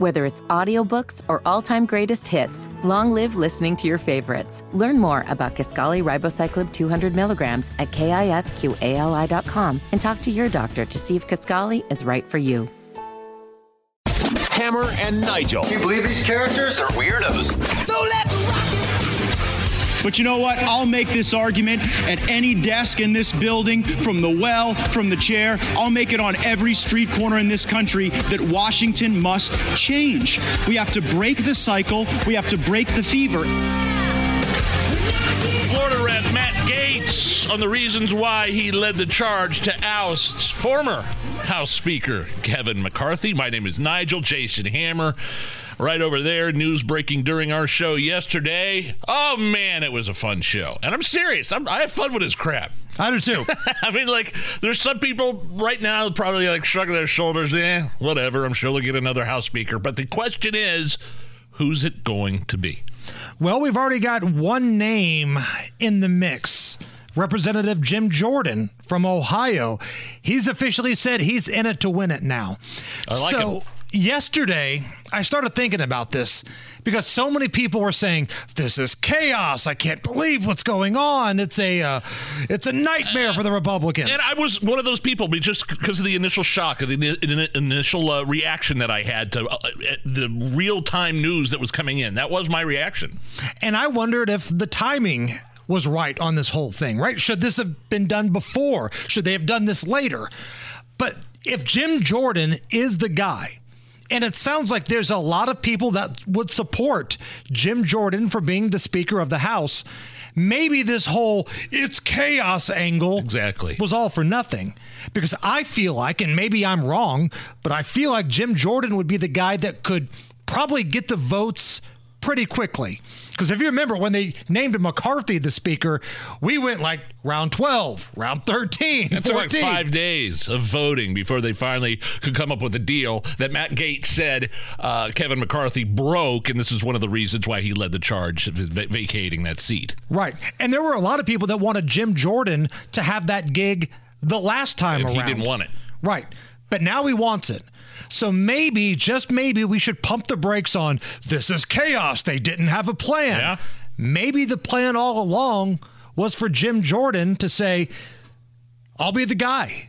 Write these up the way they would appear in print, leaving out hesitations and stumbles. Whether it's audiobooks or all-time greatest hits, long live listening to your favorites. Learn more about Kisqali Ribociclib 200 milligrams at KISQALI.com and talk to your doctor to see if Kisqali is right for you. Hammer and Nigel. Do you believe these characters are weirdos? So let's rock! But you know what? I'll make this argument at any desk in this building, from the well, from the chair. I'll make it on every street corner in this country that Washington must change. We have to break the cycle. We have to break the fever. Florida Rep Matt Gaetz on the reasons why he led the charge to oust former House Speaker Kevin McCarthy. My name is Nigel, Jason Hammer. Right over there, news breaking during our show yesterday. Oh, man, it was a fun show. And I'm serious. I have fun with this crap. I do, too. I mean, like, there's some people right now probably, like, shrugging their shoulders. Whatever. I'm sure they'll get another House Speaker. But the question is, who's it going to be? Well, we've already got one name in the mix. Representative Jim Jordan from Ohio. He's officially said he's in it to win it now. So yesterday, I started thinking about this because so many people were saying, this is chaos. I can't believe what's going on. It's a nightmare for the Republicans. And I was one of those people just because of the initial shock, of the initial reaction that I had to the real-time news that was coming in. That was my reaction. And I wondered if the timing was right on this whole thing, right? Should this have been done before? Should they have done this later? But if Jim Jordan is the guy, and it sounds like there's a lot of people that would support Jim Jordan for being the Speaker of the House, maybe this whole it's chaos angle was all for nothing. Because I feel like, and maybe I'm wrong, but I feel like Jim Jordan would be the guy that could probably get the votes pretty quickly. Because if you remember, when they named McCarthy the Speaker, we went like round 12, round 13, 14. It took like 5 days of voting before they finally could come up with a deal that Matt Gaetz said Kevin McCarthy broke, and this is one of the reasons why he led the charge of vacating that seat. Right. And there were a lot of people that wanted Jim Jordan to have that gig the last time around. He didn't want it. Right. But now he wants it. So maybe, just maybe, we should pump the brakes on, this is chaos, they didn't have a plan. Yeah. Maybe the plan all along was for Jim Jordan to say, I'll be the guy.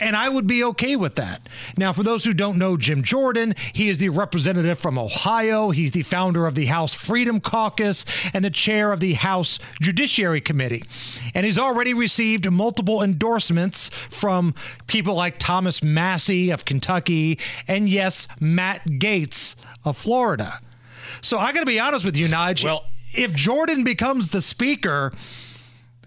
And I would be okay with that. Now, for those who don't know Jim Jordan, he is the representative from Ohio. He's the founder of the House Freedom Caucus and the chair of the House Judiciary Committee. And he's already received multiple endorsements from people like Thomas Massie of Kentucky and, yes, Matt Gaetz of Florida. So I got to be honest with you, Nigel. Well, if Jordan becomes the Speaker,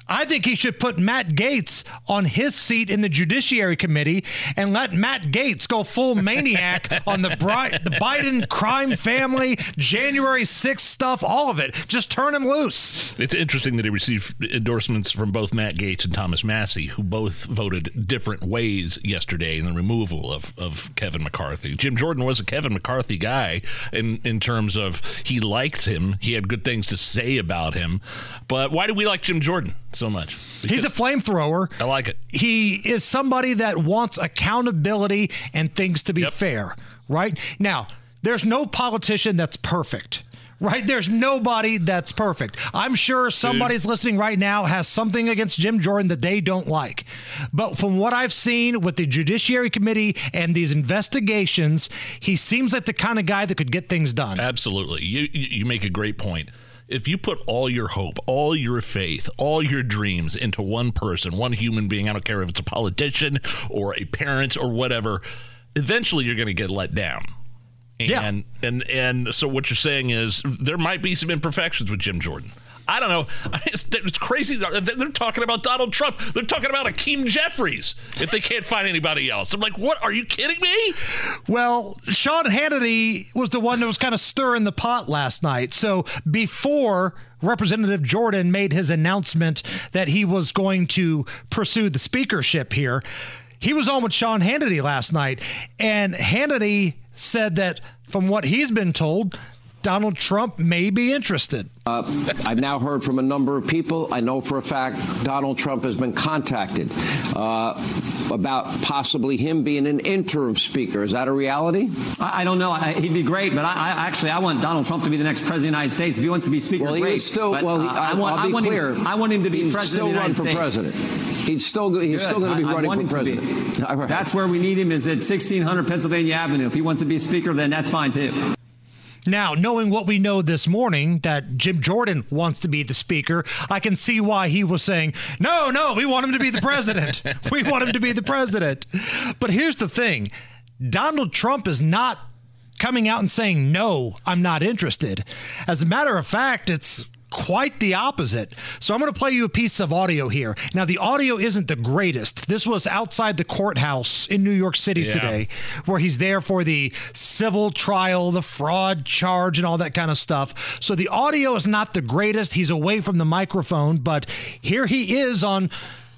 I think he should put Matt Gaetz on his seat in the Judiciary Committee and let Matt Gaetz go full maniac on the Biden crime family, January 6th stuff, all of it. Just turn him loose. It's interesting that he received endorsements from both Matt Gaetz and Thomas Massie, who both voted different ways yesterday in the removal of Kevin McCarthy. Jim Jordan was a Kevin McCarthy guy in terms of he liked him. He had good things to say about him. But why do we like Jim Jordan so much? Because he's a flamethrower. I like it. He is somebody that wants accountability and things to be fair, right? Now, there's no politician that's perfect, right? There's nobody that's perfect. I'm sure somebody's listening right now has something against Jim Jordan that they don't like. But from what I've seen with the Judiciary Committee and these investigations, he seems like the kind of guy that could get things done. Absolutely. You make a great point. If you put all your hope, all your faith, all your dreams into one person, one human being, I don't care if it's a politician or a parent or whatever, eventually you're going to get let down. And so what you're saying is there might be some imperfections with Jim Jordan. I don't know. It's crazy. They're talking about Donald Trump. They're talking about Hakeem Jeffries if they can't find anybody else. I'm like, what? Are you kidding me? Well, Sean Hannity was the one that was kind of stirring the pot last night. So before Representative Jordan made his announcement that he was going to pursue the speakership here, he was on with Sean Hannity last night. And Hannity said that from what he's been told, Donald Trump may be interested. I've now heard from a number of people. I know for a fact Donald Trump has been contacted about possibly him being an interim speaker. Is that a reality? I don't know. He'd be great, but I want Donald Trump to be the next president of the United States. If he wants to be speaker, well, great. Still, but, well, I want him to be president of the United States. President. He's still going to be running for president. All right. That's where we need him, is at 1600 Pennsylvania Avenue. If he wants to be speaker, then that's fine, too. Now, knowing what we know this morning, that Jim Jordan wants to be the speaker, I can see why he was saying, no, we want him to be the president. We want him to be the president. But here's the thing. Donald Trump is not coming out and saying, no, I'm not interested. As a matter of fact, it's quite the opposite. So I'm going to play you a piece of audio here. Now, the audio isn't the greatest. This was outside the courthouse in New York City today, where he's there for the civil trial, the fraud charge, and all that kind of stuff. So the audio is not the greatest. He's away from the microphone, but here he is on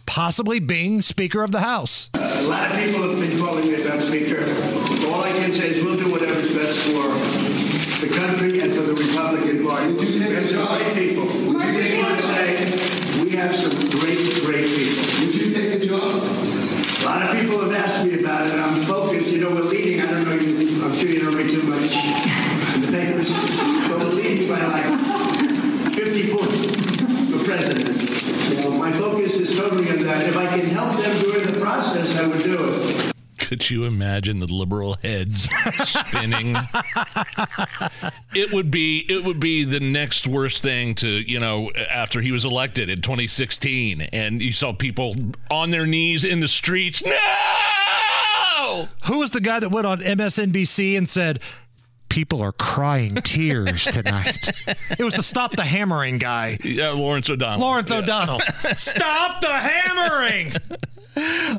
possibly being Speaker of the House. A lot of people have been calling me about Speaker. All I can say is we'll do whatever is best for the country and for the Republican Party. We have some great people. Would you take a job? A lot of people have asked me about it. I'm focused. You know, we're leading. I don't know. I'm sure you don't read too much in the papers. But we're leading by like 50 points for president. You know, my focus is totally on that. If I can help them during the process, I would do it. Could you imagine the liberal heads spinning? It would be the next worst thing to, you know, after he was elected in 2016, and you saw people on their knees in the streets. No! Who was the guy that went on MSNBC and said, people are crying tears tonight? It was the Stop the Hammering guy. Yeah, Lawrence O'Donnell. O'Donnell. Stop the hammering!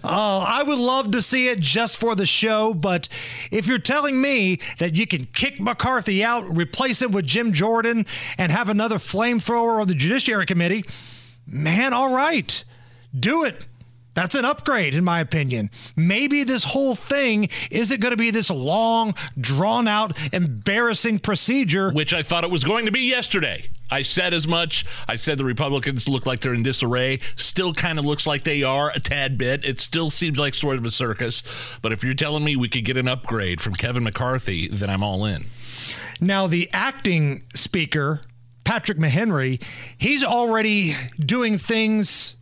Oh, I would love to see it just for the show, but if you're telling me that you can kick McCarthy out, replace him with Jim Jordan, and have another flamethrower on the Judiciary Committee, man, all right, do it. That's an upgrade, in my opinion. Maybe this whole thing isn't going to be this long, drawn-out, embarrassing procedure. Which I thought it was going to be yesterday. I said as much. I said the Republicans look like they're in disarray. Still kind of looks like they are a tad bit. It still seems like sort of a circus. But if you're telling me we could get an upgrade from Kevin McCarthy, then I'm all in. Now, the acting speaker, Patrick McHenry, he's already doing things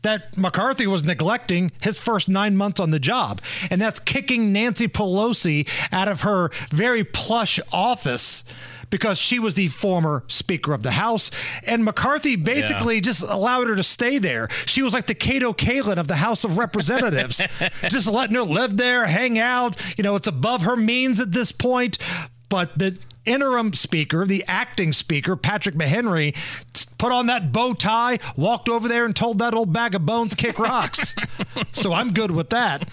that McCarthy was neglecting his first 9 months on the job. And that's kicking Nancy Pelosi out of her very plush office, because she was the former Speaker of the House, and McCarthy basically just allowed her to stay there. She was like the Cato Kalin of the House of Representatives, just letting her live there, hang out. You know, it's above her means at this point. But the interim speaker, the acting speaker, Patrick McHenry, put on that bow tie, walked over there and told that old bag of bones, kick rocks. So I'm good with that.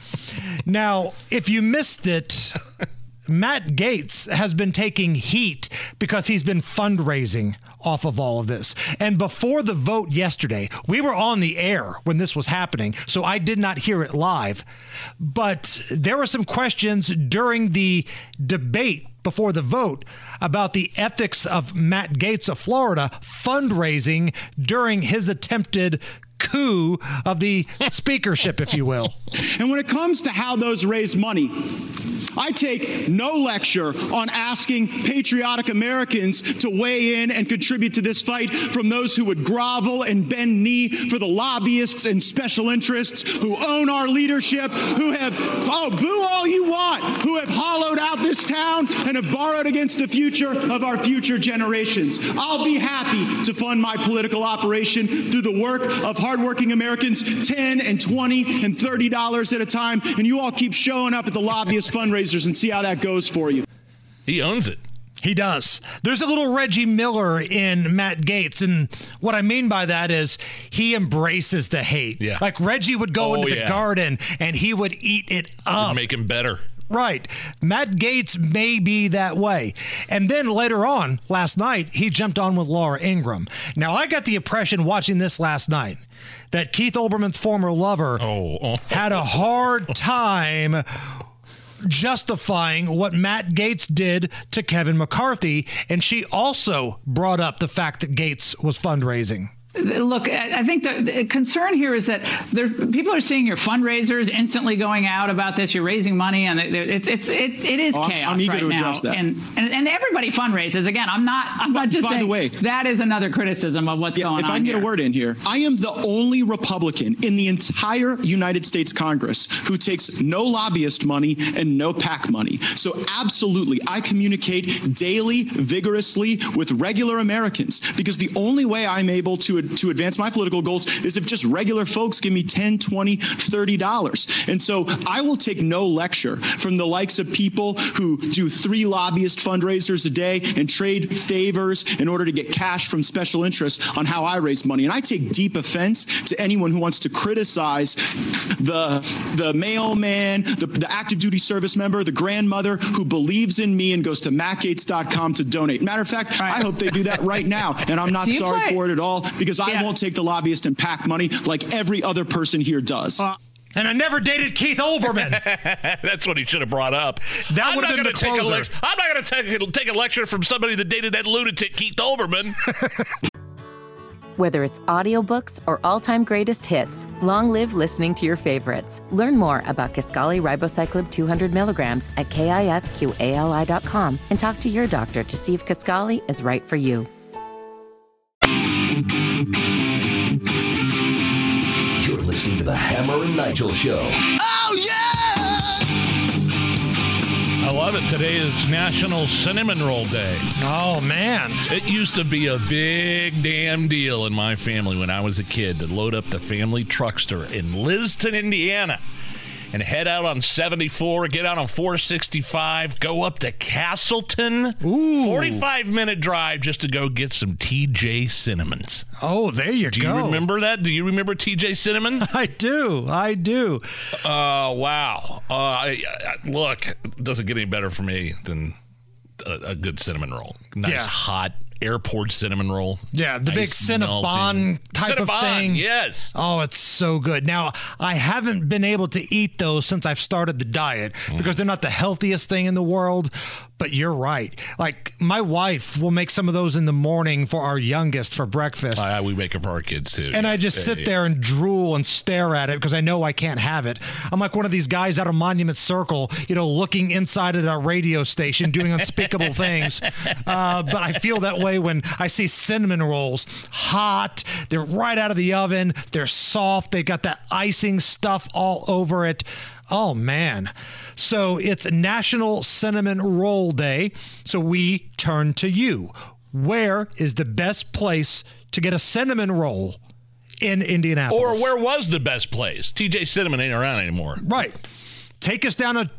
Now, if you missed it, Matt Gaetz has been taking heat because he's been fundraising off of all of this. And before the vote yesterday, we were on the air when this was happening, so I did not hear it live. But there were some questions during the debate before the vote about the ethics of Matt Gaetz of Florida fundraising during his attempted coup of the speakership, if you will. And when it comes to how those raise money, I take no lecture on asking patriotic Americans to weigh in and contribute to this fight, from those who would grovel and bend knee for the lobbyists and special interests who own our leadership, who have, boo all you want, who have hollowed out this town and have borrowed against the future of our future generations. I'll be happy to fund my political operation through the work of hardworking Americans, $10 and $20 and $30 at a time, and you all keep showing up at the lobbyist fundraiser and see how that goes for you. He owns it. He does. There's a little Reggie Miller in Matt Gaetz, and what I mean by that is he embraces the hate. Yeah. Like Reggie would go into the garden and he would eat it up. Make him better. Right. Matt Gaetz may be that way. And then later on, last night, he jumped on with Laura Ingraham. Now, I got the impression watching this last night that Keith Olbermann's former lover had a hard time justifying what Matt Gaetz did to Kevin McCarthy, and she also brought up the fact that Gaetz was fundraising. Look, I think the concern here is that people are seeing your fundraisers instantly going out about this. You're raising money, and it is chaos right now. And everybody fundraises. Again, I'm not just saying, by the way, that is another criticism of what's going on. If I can get a word in here, I am the only Republican in the entire United States Congress who takes no lobbyist money and no PAC money. So absolutely, I communicate daily, vigorously with regular Americans, because the only way I'm able to advance my political goals is if just regular folks give me $10, $20, $30. And so I will take no lecture from the likes of people who do 3 lobbyist fundraisers a day and trade favors in order to get cash from special interests on how I raise money. And I take deep offense to anyone who wants to criticize the mailman, the active duty service member, the grandmother who believes in me and goes to mattgaetz.com to donate. Matter of fact, right. I hope they do that right now. And I'm not sorry for it at all, because I won't take the lobbyist and PAC money like every other person here does. And I never dated Keith Olbermann. That's what he should have brought up. That would have been the closer. I'm not going to take a lecture from somebody that dated that lunatic Keith Olbermann. Whether it's audiobooks or all-time greatest hits, long live listening to your favorites. Learn more about Kisqali Ribocyclib 200 milligrams at KISQALI.com and talk to your doctor to see if Kisqali is right for you. You're listening to the Hammer and Nigel Show. Oh, yeah! I love it. Today is National Cinnamon Roll Day. Oh, man. It used to be a big damn deal in my family when I was a kid to load up the family truckster in Liston, Indiana, and head out on 74, get out on 465, go up to Castleton. Ooh. 45-minute drive just to go get some TJ Cinnamons. Oh, there you go. Do you remember that? Do you remember TJ Cinnamon? I do. Wow. Look, it doesn't get any better for me than a good cinnamon roll. Nice, hot airport cinnamon roll. Yeah, the nice big Cinnabon type of thing. Yes. Oh, it's so good. Now, I haven't been able to eat those since I've started the diet because they're not the healthiest thing in the world, but you're right. Like, my wife will make some of those in the morning for our youngest for breakfast. We make them for our kids, too. And I just sit there and drool and stare at it because I know I can't have it. I'm like one of these guys out of Monument Circle, looking inside at a radio station, doing unspeakable things. But I feel that way when I see cinnamon rolls. Hot, they're right out of the oven, they're soft, they've got that icing stuff all over it. Oh, man. So it's National Cinnamon Roll Day, so we turn to you. Where is the best place to get a cinnamon roll in Indianapolis? Or where was the best place? TJ Cinnamon ain't around anymore. Right. Take us down a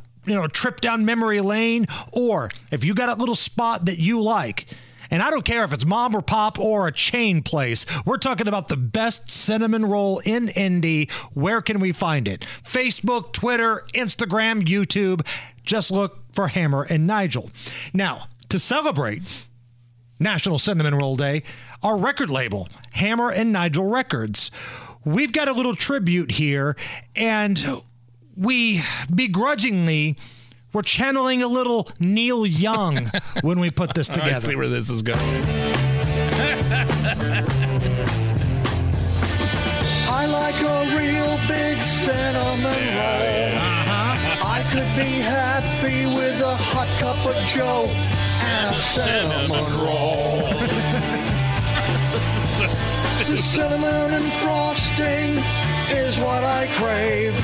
trip down memory lane, or if you got a little spot that you like. And I don't care if it's mom or pop or a chain place. We're talking about the best cinnamon roll in Indy. Where can we find it? Facebook, Twitter, Instagram, YouTube. Just look for Hammer and Nigel. Now, to celebrate National Cinnamon Roll Day, our record label, Hammer and Nigel Records, we've got a little tribute here, and we begrudgingly... we're channeling a little Neil Young when we put this together. I see where this is going. I like a real big cinnamon roll. I could be happy with a hot cup of joe and a cinnamon roll. The cinnamon and frosting is what I crave.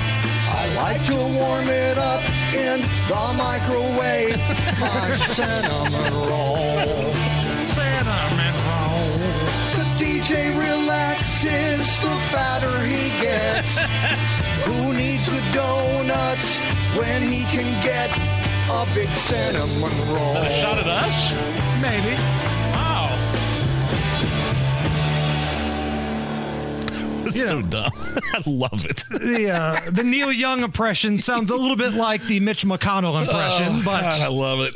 I like to warm it up in the microwave. My cinnamon roll. Cinnamon roll. The DJ relaxes the fatter he gets. Who needs the donuts when he can get a big cinnamon roll? Is that a shot at us? Maybe. So dumb. I love it. The Neil Young impression sounds a little bit like the Mitch McConnell impression, but God, I love it.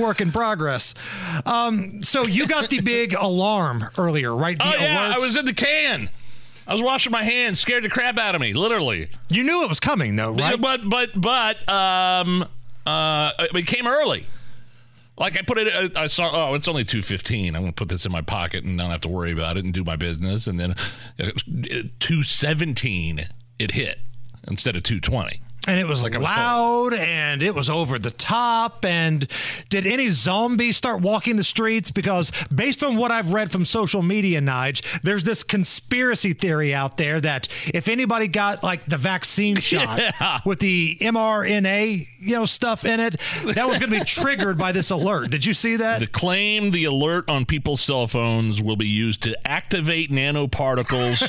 Work in progress. So you got the big alarm earlier, right? The alerts. I was in the can. I was washing my hands, scared the crap out of me, literally. You knew it was coming, though, right? But It came early. Like I put it, I saw, oh, it's only 2:15. I'm going to put this in my pocket and not have to worry about it and do my business. And then 2:17, it hit instead of 2:20. And it was like loud, and it was over the top. And did any zombies start walking the streets? Because based on what I've read from social media, Nige, there's this conspiracy theory out there that if anybody got like the vaccine shot with the mRNA, stuff in it, that was going to be triggered by this alert. Did you see that? The claim the alert on people's cell phones will be used to activate nanoparticles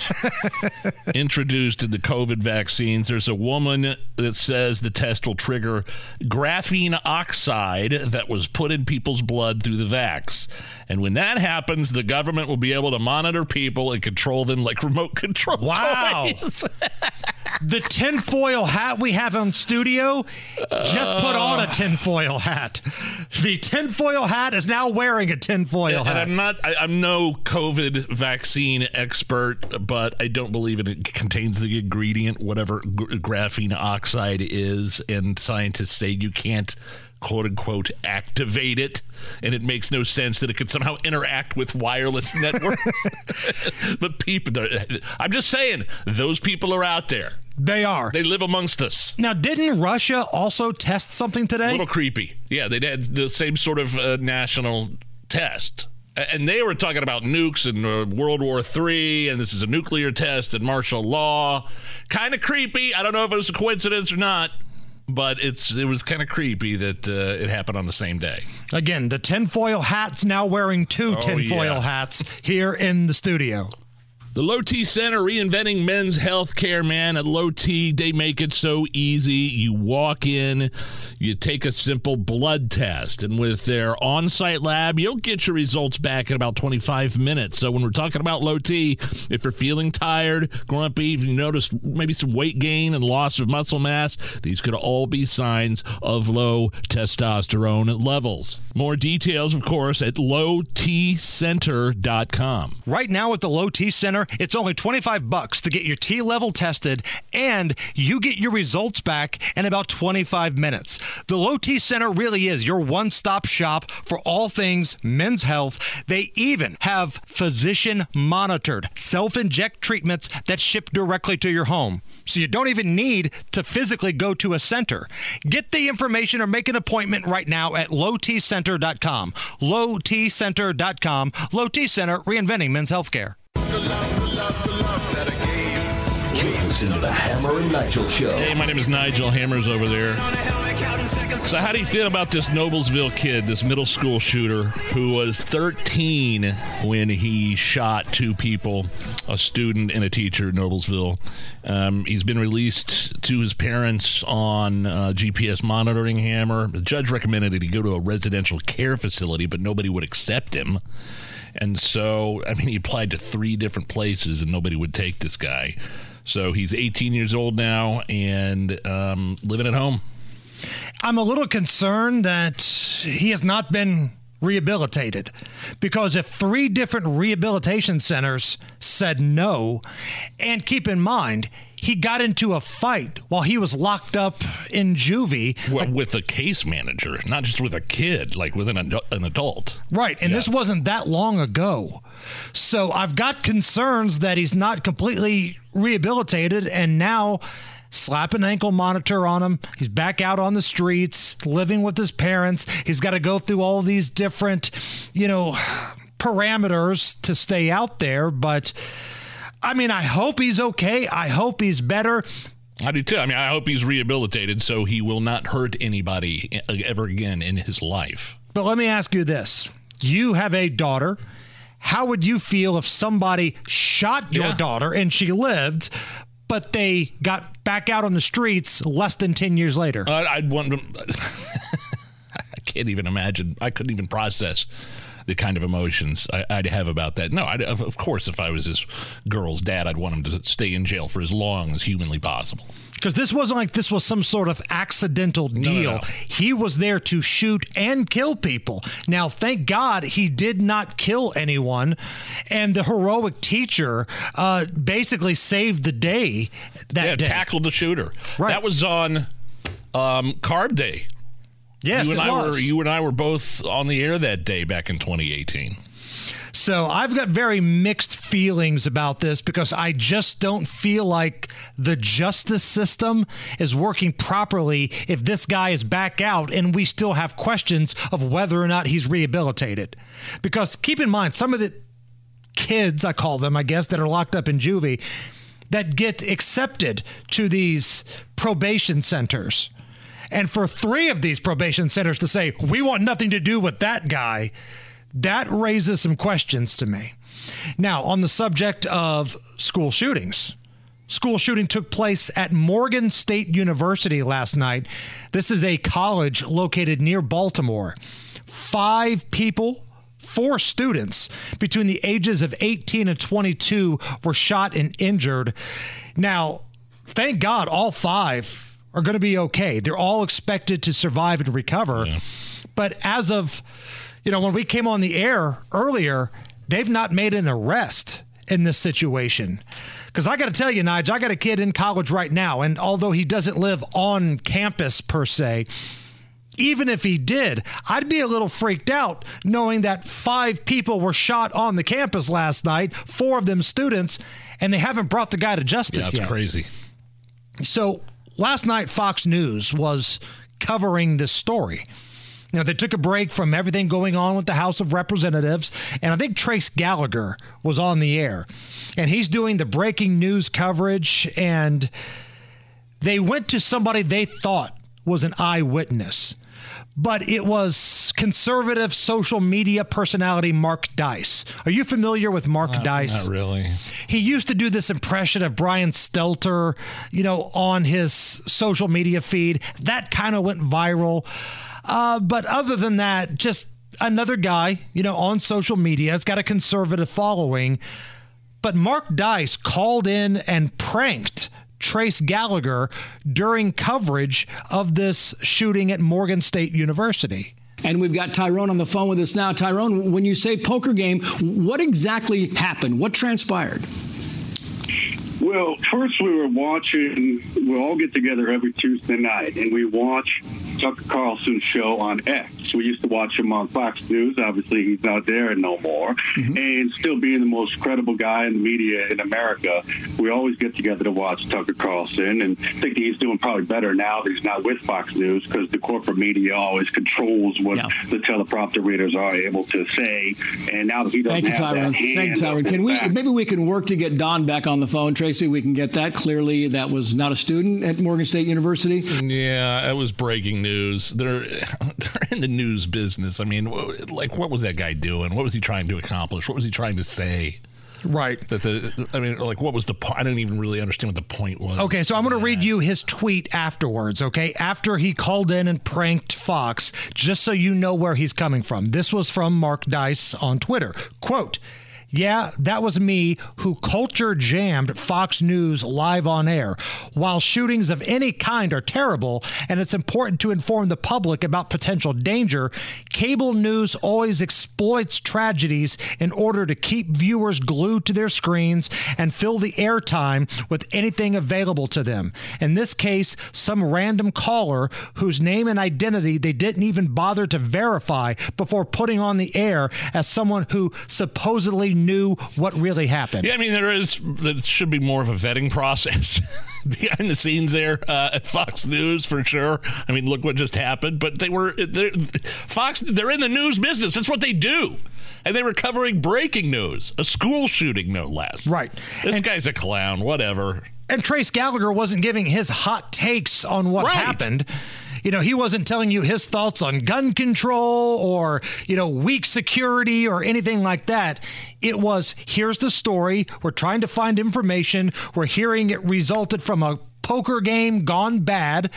introduced in the COVID vaccines. There's a woman that says the test will trigger graphene oxide that was put in people's blood through the vax. And when that happens, the government will be able to monitor people and control them like remote control. Wow. Toys. The tinfoil hat we have on studio just put on a tinfoil hat. The tinfoil hat is now wearing a tinfoil hat. And I'm no COVID vaccine expert, but I don't believe it contains the ingredient, whatever graphene oxide is. And scientists say you can't, quote unquote, activate it. And it makes no sense that it could somehow interact with wireless networks. But people, I'm just saying, those people are out there. They are. They live amongst us. Now, didn't Russia also test something today? A little creepy. Yeah, they did the same sort of national test. And they were talking about nukes and World War III, and this is a nuclear test and martial law. Kind of creepy. I don't know if it was a coincidence or not. But it was kind of creepy that it happened on the same day. Again, the tinfoil hat's now wearing two tinfoil hats here in the studio. The Low T Center, reinventing men's health care, man. At Low T, they make it so easy. You walk in, you take a simple blood test, and with their on-site lab, you'll get your results back in about 25 minutes. So when we're talking about Low T, if you're feeling tired, grumpy, if you notice maybe some weight gain and loss of muscle mass, these could all be signs of low testosterone levels. More details, of course, at lowtcenter.com. Right now at the Low T Center, it's only $25 to get your T level tested, and you get your results back in about 25 minutes. The Low T Center really is your one-stop shop for all things men's health. They even have physician-monitored self-inject treatments that ship directly to your home. So you don't even need to physically go to a center. Get the information or make an appointment right now at lowtcenter.com. Lowtcenter.com. Low T Center, reinventing men's healthcare. You listen to the Hammer and Nigel Show. Hey, my name is Nigel. Hammer's over there. So how do you feel about this Noblesville kid, this middle school shooter, who was 13 when he shot two people, a student and a teacher in Noblesville? He's been released to his parents on GPS monitoring, Hammer. The judge recommended that he go to a residential care facility, but nobody would accept him. And so, I mean, he applied to three different places and nobody would take this guy. So he's 18 years old now and living at home. I'm a little concerned that he has not been rehabilitated, because if three different rehabilitation centers said no, and keep in mind, he got into a fight while he was locked up in juvie. Well, with a case manager, not just with a kid, like with an adult. Right. And this wasn't that long ago. So I've got concerns that he's not completely rehabilitated, and now slap an ankle monitor on him. He's back out on the streets, living with his parents. He's got to go through all these different, parameters to stay out there. But I mean, I hope he's okay. I hope he's better. I do too. I mean, I hope he's rehabilitated so he will not hurt anybody ever again in his life. But let me ask you this. You have a daughter. How would you feel if somebody shot your daughter and she lived, but they got back out on the streets less than 10 years later? I'd want them. I can't even imagine. I couldn't even process the kind of emotions I'd have about that. No, of course, if I was this girl's dad, I'd want him to stay in jail for as long as humanly possible. Because this wasn't like this was some sort of accidental deal. No. He was there to shoot and kill people. Now, thank God he did not kill anyone. And the heroic teacher basically saved the day that day. Tackled the shooter. Right. That was on Carb Day. Yes, you and I were both on the air that day back in 2018. So I've got very mixed feelings about this because I just don't feel like the justice system is working properly if this guy is back out and we still have questions of whether or not he's rehabilitated. Because keep in mind, some of the kids, I call them, I guess, that are locked up in juvie that get accepted to these probation centers. And for three of these probation centers to say, we want nothing to do with that guy, that raises some questions to me. Now, on the subject of school shootings, school shooting took place at Morgan State University last night. This is a college located near Baltimore. 5 people, 4 students between the ages of 18 and 22 were shot and injured. Now, thank God all 5 are going to be okay. They're all expected to survive and recover. Yeah. But as of... you know, when we came on the air earlier, they've not made an arrest in this situation. Because I got to tell you, Nige, I got a kid in college right now, and although he doesn't live on campus per se, even if he did, I'd be a little freaked out knowing that 5 people were shot on the campus last night, 4 of them students, and they haven't brought the guy to justice yet. Yeah, that's crazy. So last night, Fox News was covering this story. You know, they took a break from everything going on with the House of Representatives, and I think Trace Gallagher was on the air, and he's doing the breaking news coverage, and they went to somebody they thought was an eyewitness, but it was conservative social media personality Mark Dice. Are you familiar with Mark Dice? Not really. He used to do this impression of Brian Stelter, you know, on his social media feed. That kind of went viral. But other than that, just another guy, you know, on social media. It's got a conservative following. But Mark Dice called in and pranked Trace Gallagher during coverage of this shooting at Morgan State University. And we've got Tyrone on the phone with us now. Tyrone, when you say poker game, what exactly happened? What transpired? Well, first we were watching, we all get together every Tuesday night, and we watch Tucker Carlson's show on X. We used to watch him on Fox News. Obviously, he's not there no more. Mm-hmm. And still being the most credible guy in the media in America, we always get together to watch Tucker Carlson, and I think he's doing probably better now that he's not with Fox News because the corporate media always controls what the teleprompter readers are able to say. And now that he doesn't have that hand. Thank you, Tyrone. Can we, maybe we can work to get Don back on the phone, Tracy, we can get that. Clearly, that was not a student at Morgan State University. Yeah, that was breaking news. They're in the news business. I mean, like, what was that guy doing? What was he trying to accomplish? What was he trying to say? Right. What was the point? I didn't even really understand what the point was. Okay, so I'm going to read you his tweet afterwards, okay? After he called in and pranked Fox, just so you know where he's coming from. This was from Mark Dice on Twitter. Quote, "Yeah, that was me who culture jammed Fox News live on air. While shootings of any kind are terrible, and it's important to inform the public about potential danger, cable news always exploits tragedies in order to keep viewers glued to their screens and fill the airtime with anything available to them. In this case, some random caller whose name and identity they didn't even bother to verify before putting on the air as someone who supposedly knew what really happened." Yeah, I mean, there should be more of a vetting process behind the scenes there at Fox News for sure. I mean, look what just happened, but they're in the news business. That's what they do. And they were covering breaking news, a school shooting, no less. Right. This guy's a clown, whatever. And Trace Gallagher wasn't giving his hot takes on what happened. You know, he wasn't telling you his thoughts on gun control or, you know, weak security or anything like that. It was, here's the story. We're trying to find information. We're hearing it resulted from a poker game gone bad.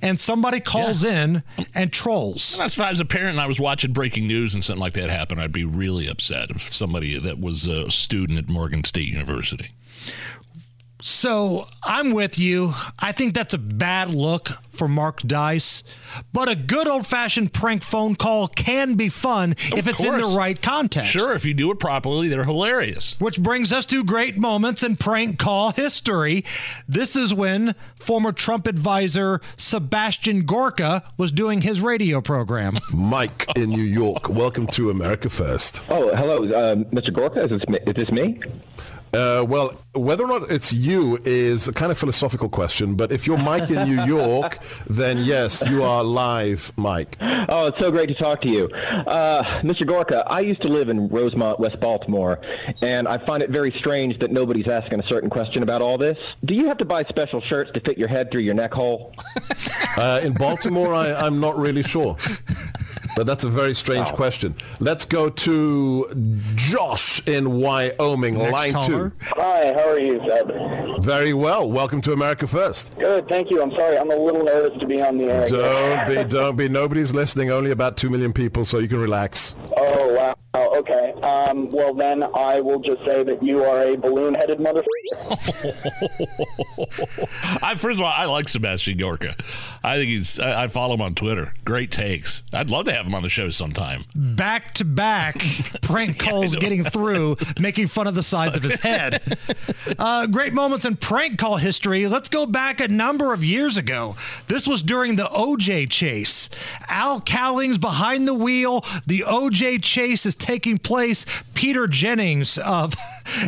And somebody calls in and trolls. If I was a parent and I was watching breaking news and something like that happened, I'd be really upset if somebody that was a student at Morgan State University. So I'm with you. I think that's a bad look for Mark Dice, but a good old-fashioned prank phone call can be fun if it's in the right context. Sure, if you do it properly, they're hilarious. Which brings us to great moments in prank call history. This is when former Trump advisor Sebastian Gorka was doing his radio program. Mike in New York, welcome to America First. Oh, hello, Mr. Gorka, is this me? Well, whether or not it's you is a kind of philosophical question, but if you're Mike in New York, then yes, you are live, Mike. Oh, it's so great to talk to you. Mr. Gorka, I used to live in Rosemont, West Baltimore, and I find it very strange that nobody's asking a certain question about all this. Do you have to buy special shirts to fit your head through your neck hole? In Baltimore, I'm not really sure. But that's a very strange question. Let's go to Josh in Wyoming, Next caller. Line 2. Hi, how are you, Seb? Very well. Welcome to America First. Good, thank you. I'm sorry, I'm a little nervous to be on the air. Don't be. Nobody's listening. Only about 2 million people, so you can relax. Oh, wow. Oh, okay. Well, then I will just say that you are a balloon-headed motherfucker. First of all, I like Sebastian Gorka. I think I follow him on Twitter. Great takes. I'd love to have him on the show sometime. Back-to-back prank calls getting through, making fun of the size of his head. Great moments in prank call history. Let's go back a number of years ago. This was during the O.J. chase. Al Cowling's behind the wheel. The O.J. chase is taking place. Peter Jennings of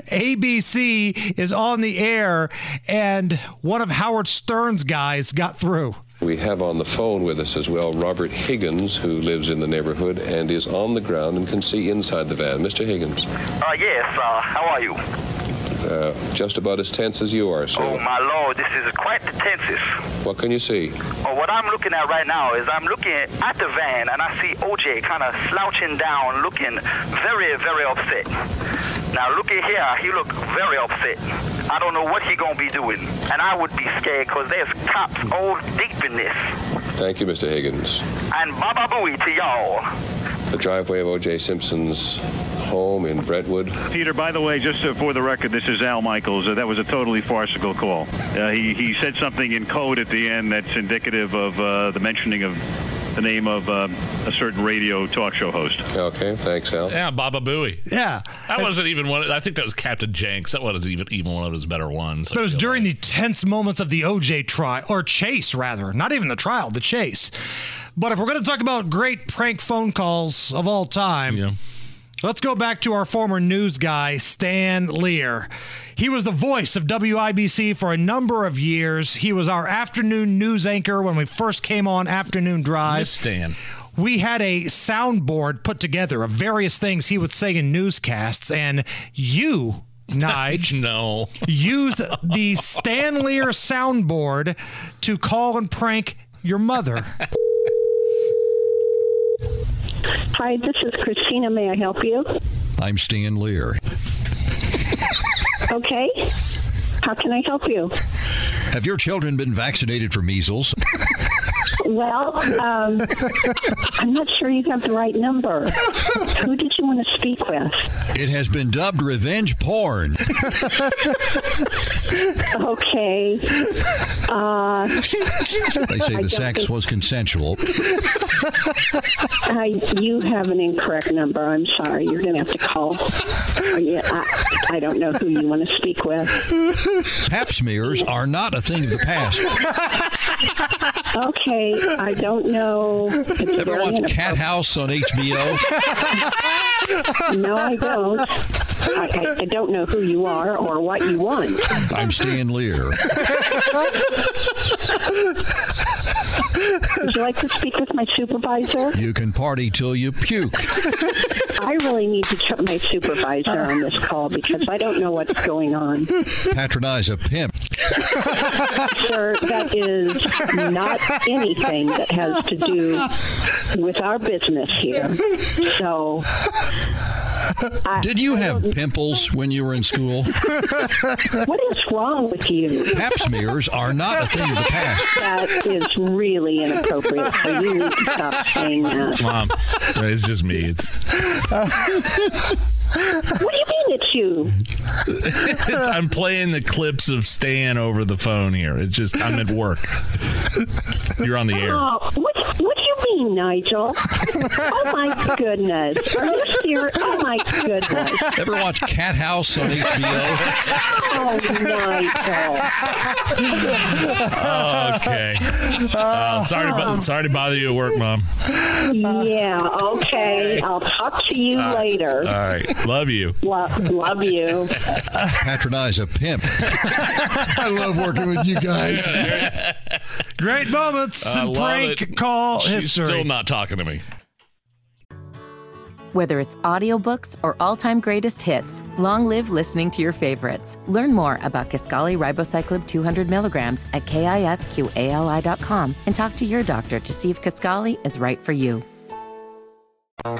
ABC is on the air, and one of Howard Stern's guys got through. We have on the phone with us as well Robert Higgins, who lives in the neighborhood and is on the ground and can see inside the van. Mr. Higgins. Yes, how are you? Just about as tense as you are, sir. Oh, my Lord, this is quite the tensest. What can you see? Well, what I'm looking at right now is I'm looking at the van, and I see O.J. kind of slouching down, looking very, very upset. Now, look at here. He looked very upset. I don't know what he's going to be doing, and I would be scared because there's cops all deep in this. Thank you, Mr. Higgins. And Baba Booey to y'all. The driveway of O.J. Simpson's home in Brentwood. Peter, by the way, just for the record, this is Al Michaels. That was a totally farcical call. He said something in code at the end that's indicative of the mentioning of the name of a certain radio talk show host. Okay, thanks, Al. Yeah, Baba Booey. Yeah. That wasn't even one. I think that was Captain Jenks. That wasn't even one of his better ones. But it was during the tense moments of the O.J. trial, or chase, rather. Not even the trial, the chase. But if we're going to talk about great prank phone calls of all time, let's go back to our former news guy, Stan Lear. He was the voice of WIBC for a number of years. He was our afternoon news anchor when we first came on Afternoon Drive. Miss Stan. We had a soundboard put together of various things he would say in newscasts, and you... Nige used the Stan Lear soundboard to call and prank your mother. Hi, this is Christina. May I help you? I'm Stan Lear. Okay. How can I help you? Have your children been vaccinated for measles? Well, I'm not sure you have the right number. Who did you want to speak with? It has been dubbed revenge porn. Okay. They say the sex was consensual. You have an incorrect number. I'm sorry. You're going to have to call. I don't know who you want to speak with. Pap smears are not a thing of the past. Okay. I don't know. Ever watch Cat House on HBO? No, I don't. I don't know who you are or what you want. I'm Stan Lear. Would you like to speak with my supervisor? You can party till you puke. I really need to get my supervisor on this call because I don't know what's going on. Patronize a pimp. Sir, that is not anything that has to do with our business here. So... Did you have pimples when you were in school? What is wrong with you? Pap smears are not a thing of the past. That is really inappropriate. So you need to stop saying that. Mom, it's just me. What do you mean Dang it, you. I'm playing the clips of Stan over the phone here. It's just, I'm at work. You're on the air. What do you mean, Nigel? Oh, my goodness. Are you serious? Oh, my goodness. Ever watch Cat House on HBO? Oh, Nigel. Okay. Sorry to bother you at work, Mom. Yeah, okay. I'll talk to you later. All right. Love you. Love you. Patronize a pimp. I love working with you guys. Yeah, great moments and prank call history. She's still not talking to me. Whether it's audiobooks or all-time greatest hits, long live listening to your favorites. Learn more about Kisqali Ribocyclib 200 milligrams at KISQALI.com and talk to your doctor to see if Kisqali is right for you. You're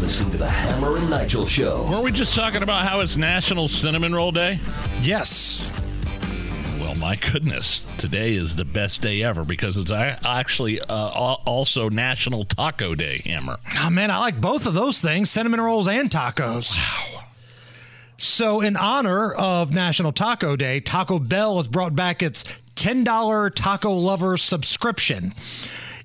listening to the Hammer and Nigel Show. Were we just talking about how it's National Cinnamon Roll Day? Yes. Well, my goodness, today is the best day ever because it's actually also National Taco Day, Hammer. Oh, man, I like both of those things, cinnamon rolls and tacos. Wow. So in honor of National Taco Day, Taco Bell has brought back its $10 Taco Lover subscription.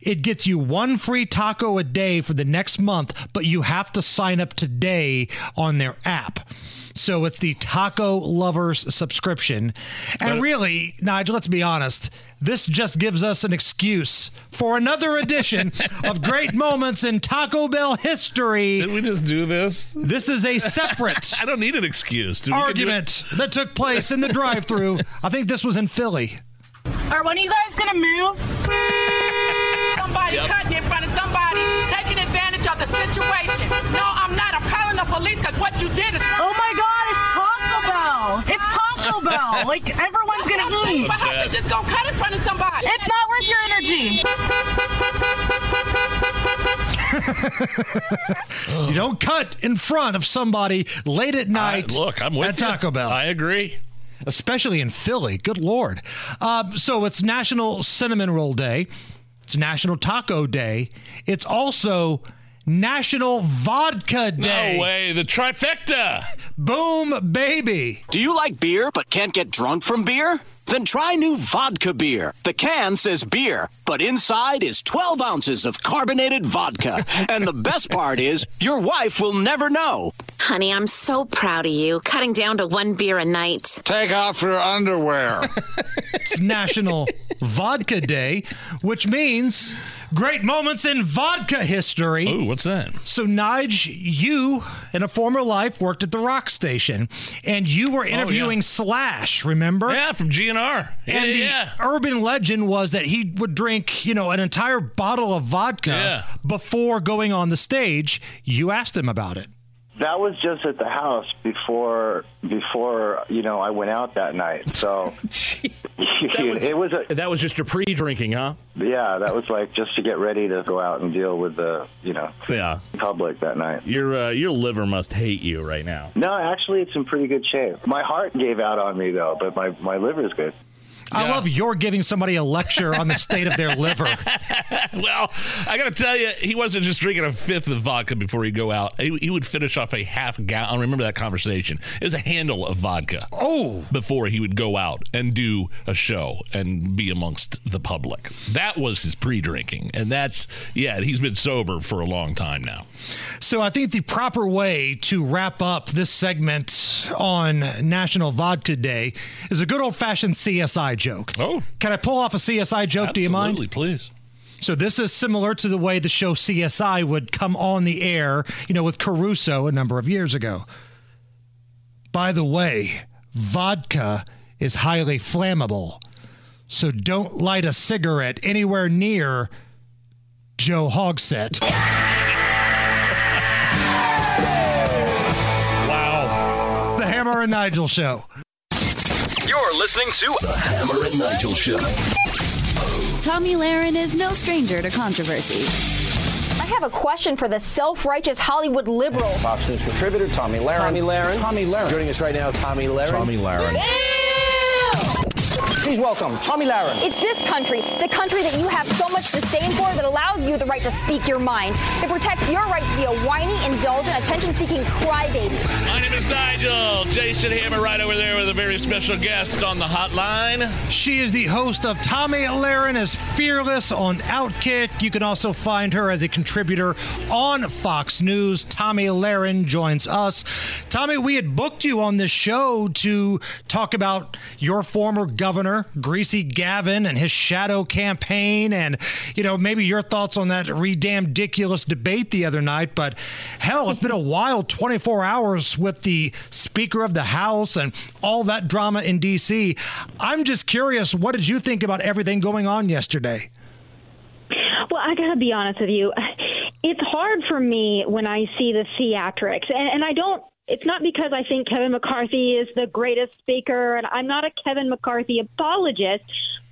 It gets you one free taco a day for the next month, but you have to sign up today on their app. So it's the Taco Lovers subscription. And really, Nigel, let's be honest, this just gives us an excuse for another edition of Great Moments in Taco Bell History. Did we just do this? This is a separate I don't need an excuse. Argument that took place in the drive-thru. I think this was in Philly. Or when are you guys going to move? Somebody cutting in front of somebody, taking advantage of the situation. No, I'm not. I'm calling the police because what you did is... Oh, my God. It's Taco Bell. Like, everyone's going to eat. But how she just going to cut in front of somebody? It's not worth your energy. You don't cut in front of somebody late at night I'm with at you. Taco Bell. I agree. Especially in Philly. Good Lord. So it's National Cinnamon Roll Day. It's National Taco Day. It's also... National Vodka Day. No way, the trifecta. Boom, baby. Do you like beer but can't get drunk from beer? Then try new vodka beer. The can says beer, but inside is 12 ounces of carbonated vodka. And the best part is, your wife will never know. Honey, I'm so proud of you, cutting down to one beer a night. Take off your underwear. It's National Vodka Day, which means great moments in vodka history. Ooh, what's that? So, Nige, you, in a former life, worked at the rock station, and you were interviewing Slash, remember? Yeah, from GNR. And the urban legend was that he would drink, an entire bottle of vodka before going on the stage. You asked him about it. That was just at the house before I went out that night. So that was just your pre-drinking, huh? Yeah, that was like just to get ready to go out and deal with the public that night. Your liver must hate you right now. No, actually, it's in pretty good shape. My heart gave out on me though, but my liver's good. Yeah. I love you're giving somebody a lecture on the state of their liver. Well, I got to tell you, he wasn't just drinking a fifth of vodka before he'd go out. He would finish off a half gallon. I remember that conversation. It was a handle of vodka. Oh. Before he would go out and do a show and be amongst the public. That was his pre-drinking. And he's been sober for a long time now. So I think the proper way to wrap up this segment on National Vodka Day is a good old-fashioned CSI joke. Oh. Can I pull off a CSI joke? Absolutely, do you mind? Absolutely, please. So this is similar to the way the show CSI would come on the air, with Caruso a number of years ago. By the way, vodka is highly flammable, so don't light a cigarette anywhere near Joe Hogsett. Wow. It's the Hammer and Nigel Show. You're listening to The Hammer and Nigel Show. Tommy Lahren is no stranger to controversy. I have a question for the self-righteous Hollywood liberal. Fox News contributor Tommy Lahren. Tommy Lahren. Joining us right now, Tommy Lahren. Tommy Lahren. Please welcome Tommy Lahren. It's this country, the country that you have so much disdain for, that allows you the right to speak your mind. It protects your right to be a whiny, indulgent, attention-seeking crybaby. My name is Nigel. Jason Hammer right over there with a very special guest on the hotline. She is the host of Tommy Lahren is Fearless on OutKick. You can also find her as a contributor on Fox News. Tommy Lahren joins us. Tommy, we had booked you on this show to talk about your former governor, Greasy Gavin, and his shadow campaign, and, you know, maybe your thoughts on that re-damn-diculous debate the other night. But hell, it's been a wild 24 hours with the Speaker of the House and all that drama in D.C. I'm just curious, what did you think about everything going on yesterday? Well, I got to be honest with you. It's hard for me when I see the theatrics, and I don't. It's not because I think Kevin McCarthy is the greatest speaker, and I'm not a Kevin McCarthy apologist,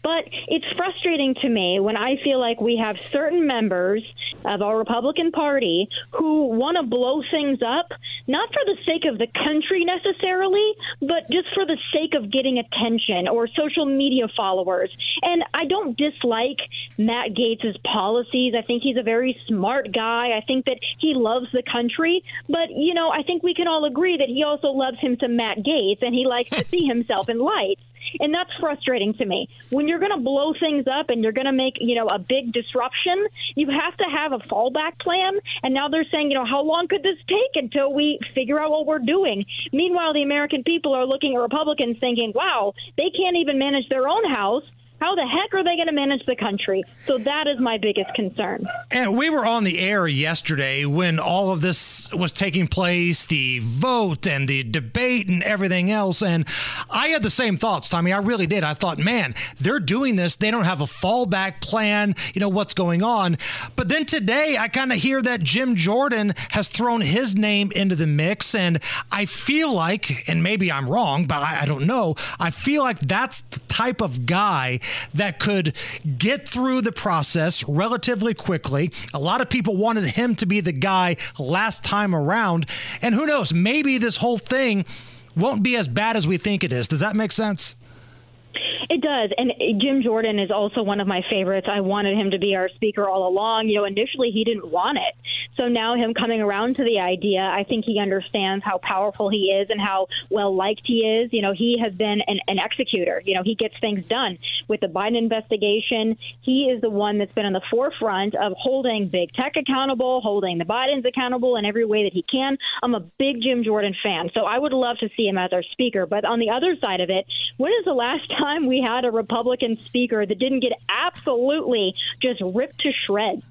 but it's frustrating to me when I feel like we have certain members of our Republican Party who want to blow things up, not for the sake of the country necessarily, but just for the sake of getting attention or social media followers. And I don't dislike Matt Gaetz's policies. I think he's a very smart guy. I think that he loves the country. But, you know, I think we can all agree that he also loves him some Matt Gaetz, and he likes to see himself in lights. And that's frustrating to me. When you're going to blow things up and you're going to make, you know, a big disruption, you have to have a fallback plan. And now they're saying, you know, how long could this take until we figure out what we're doing? Meanwhile, the American people are looking at Republicans thinking, wow, they can't even manage their own house. How the heck are they going to manage the country? So that is my biggest concern. And we were on the air yesterday when all of this was taking place, the vote and the debate and everything else. And I had the same thoughts, Tommy. I really did. I thought, man, they're doing this. They don't have a fallback plan. You know, what's going on? But then today I kind of hear that Jim Jordan has thrown his name into the mix. And I feel like, and maybe I'm wrong, but I don't know. I feel like that's the type of guy that could get through the process relatively quickly. A lot of people wanted him to be the guy last time around. And who knows, maybe this whole thing won't be as bad as we think it is. Does that make sense? It does. And Jim Jordan is also one of my favorites. I wanted him to be our speaker all along. You know, initially he didn't want it. So now him coming around to the idea, I think he understands how powerful he is and how well liked he is. You know, he has been an executor. You know, he gets things done. With the Biden investigation, he is the one that's been on the forefront of holding big tech accountable, holding the Bidens accountable in every way that he can. I'm a big Jim Jordan fan, so I would love to see him as our speaker. But on the other side of it, when is the last time we had a Republican speaker that didn't get absolutely just ripped to shreds?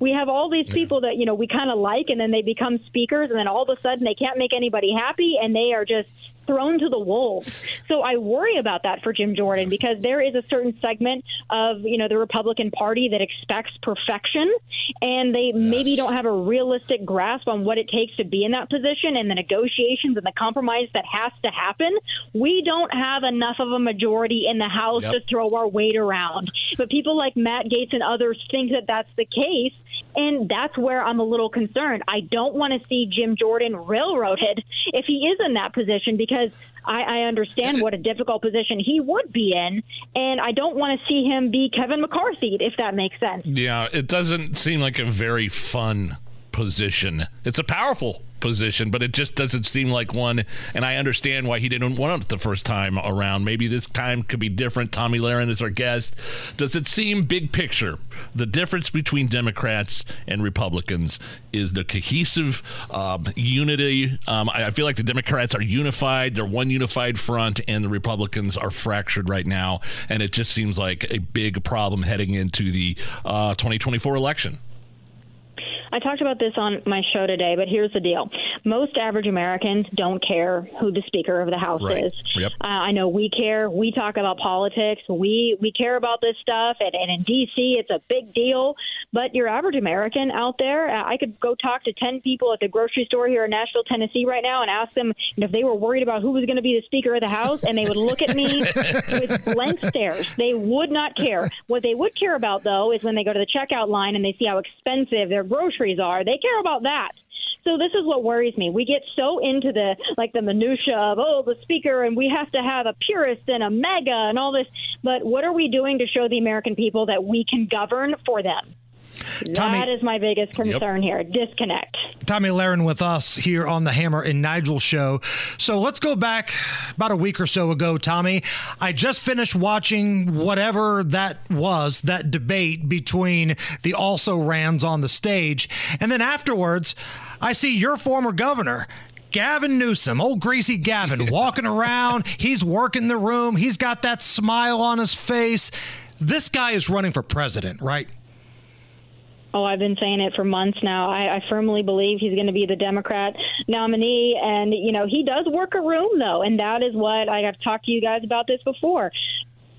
We have all these people that, you know, we kind of like, and then they become speakers, and then all of a sudden they can't make anybody happy, and they are just thrown to the wolves. So I worry about that for Jim Jordan, because there is a certain segment of, you know, the Republican Party that expects perfection, and they maybe don't have a realistic grasp on what it takes to be in that position and the negotiations and the compromise that has to happen. We don't have enough of a majority in the House to throw our weight around. But people like Matt Gaetz and others think that that's the case. And that's where I'm a little concerned. I don't want to see Jim Jordan railroaded if he is in that position, because I understand what a difficult position he would be in, and I don't want to see him be Kevin McCarthy, if that makes sense. Yeah, it doesn't seem like a very fun position. It's a powerful position, but it just doesn't seem like one, and I understand why he didn't want it the first time around. Maybe this time could be different. Tommy Lahren is our guest. Does it seem big picture? The difference between Democrats and Republicans is the cohesive unity. I feel like the Democrats are unified. They're one unified front, and the Republicans are fractured right now, and it just seems like a big problem heading into the 2024 election. I talked about this on my show today, but here's the deal. Most average Americans don't care who the Speaker of the House is. Yep. I know we care. We talk about politics. We care about this stuff. And in D.C., it's a big deal. But your average American out there, I could go talk to 10 people at the grocery store here in Nashville, Tennessee right now and ask them if they were worried about who was going to be the Speaker of the House, and they would look at me with blank stares. They would not care. What they would care about, though, is when they go to the checkout line and they see how expensive their groceries are. They care about that. So this is what worries me. We get so into the the minutia of, the speaker, and we have to have a purist and a mega and all this. But what are we doing to show the American people that we can govern for them? Tommy, that is my biggest concern here. Disconnect. Tommy Lahren with us here on the Hammer and Nigel show. So let's go back about a week or so ago, Tommy. I just finished watching whatever that was, that debate between the also-rans on the stage. And then afterwards, I see your former governor, Gavin Newsom, old greasy Gavin, walking around. He's working the room. He's got that smile on his face. This guy is running for president, right? Oh, I've been saying it for months now. I firmly believe he's going to be the Democrat nominee. And, you know, he does work a room, though. And that is what I've talked to you guys about this before.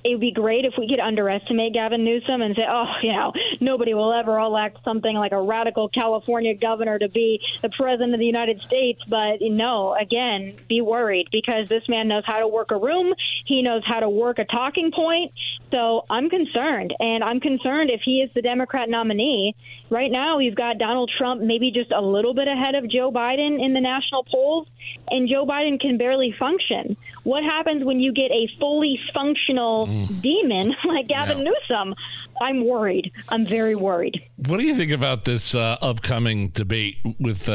It would be great if we could underestimate Gavin Newsom and say, nobody will ever elect something like a radical California governor to be the president of the United States. But no, again, be worried, because this man knows how to work a room. He knows how to work a talking point. So I'm concerned, and I'm concerned if he is the Democrat nominee. Right now, you've got Donald Trump maybe just a little bit ahead of Joe Biden in the national polls, and Joe Biden can barely function. What happens when you get a fully functional demon like Gavin Newsom? I'm worried. I'm very worried. What do you think about this upcoming debate with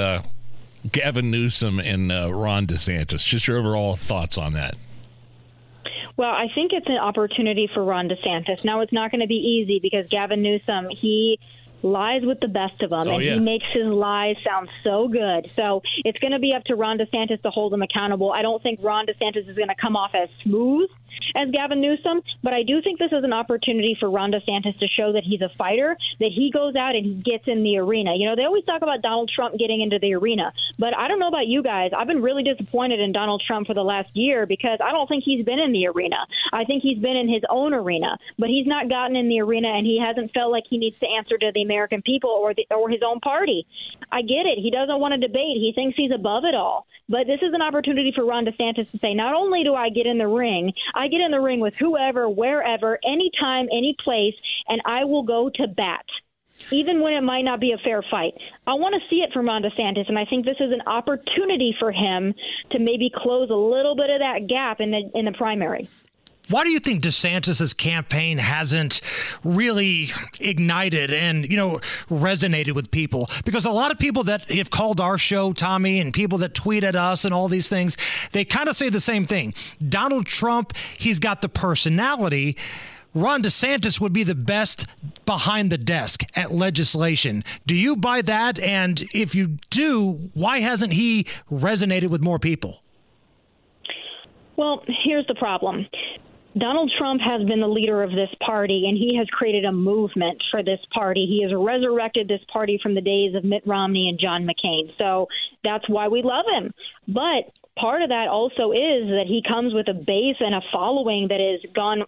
Gavin Newsom and Ron DeSantis? Just your overall thoughts on that. Well, I think it's an opportunity for Ron DeSantis. Now, it's not going to be easy, because Gavin Newsom, he lies with the best of them, he makes his lies sound so good. So it's going to be up to Ron DeSantis to hold him accountable. I don't think Ron DeSantis is going to come off as smooth as Gavin Newsom, but I do think this is an opportunity for Ron DeSantis to show that he's a fighter, that he goes out and he gets in the arena. You know, they always talk about Donald Trump getting into the arena, but I don't know about you guys. I've been really disappointed in Donald Trump for the last year, because I don't think he's been in the arena. I think he's been in his own arena, but he's not gotten in the arena, and he hasn't felt like he needs to answer to the American people or his own party. I get it. He doesn't want to debate. He thinks he's above it all. But this is an opportunity for Ron DeSantis to say, not only do I get in the ring, I get in the ring with whoever, wherever, anytime, any place, and I will go to bat, even when it might not be a fair fight. I want to see it from Ron DeSantis, and I think this is an opportunity for him to maybe close a little bit of that gap in the primary. Why do you think DeSantis' campaign hasn't really ignited and, resonated with people? Because a lot of people that have called our show, Tommy, and people that tweet at us and all these things, they kind of say the same thing. Donald Trump, he's got the personality. Ron DeSantis would be the best behind the desk at legislation. Do you buy that? And if you do, why hasn't he resonated with more people? Well, here's the problem. Donald Trump has been the leader of this party, and he has created a movement for this party. He has resurrected this party from the days of Mitt Romney and John McCain. So that's why we love him. But part of that also is that he comes with a base and a following that has gone,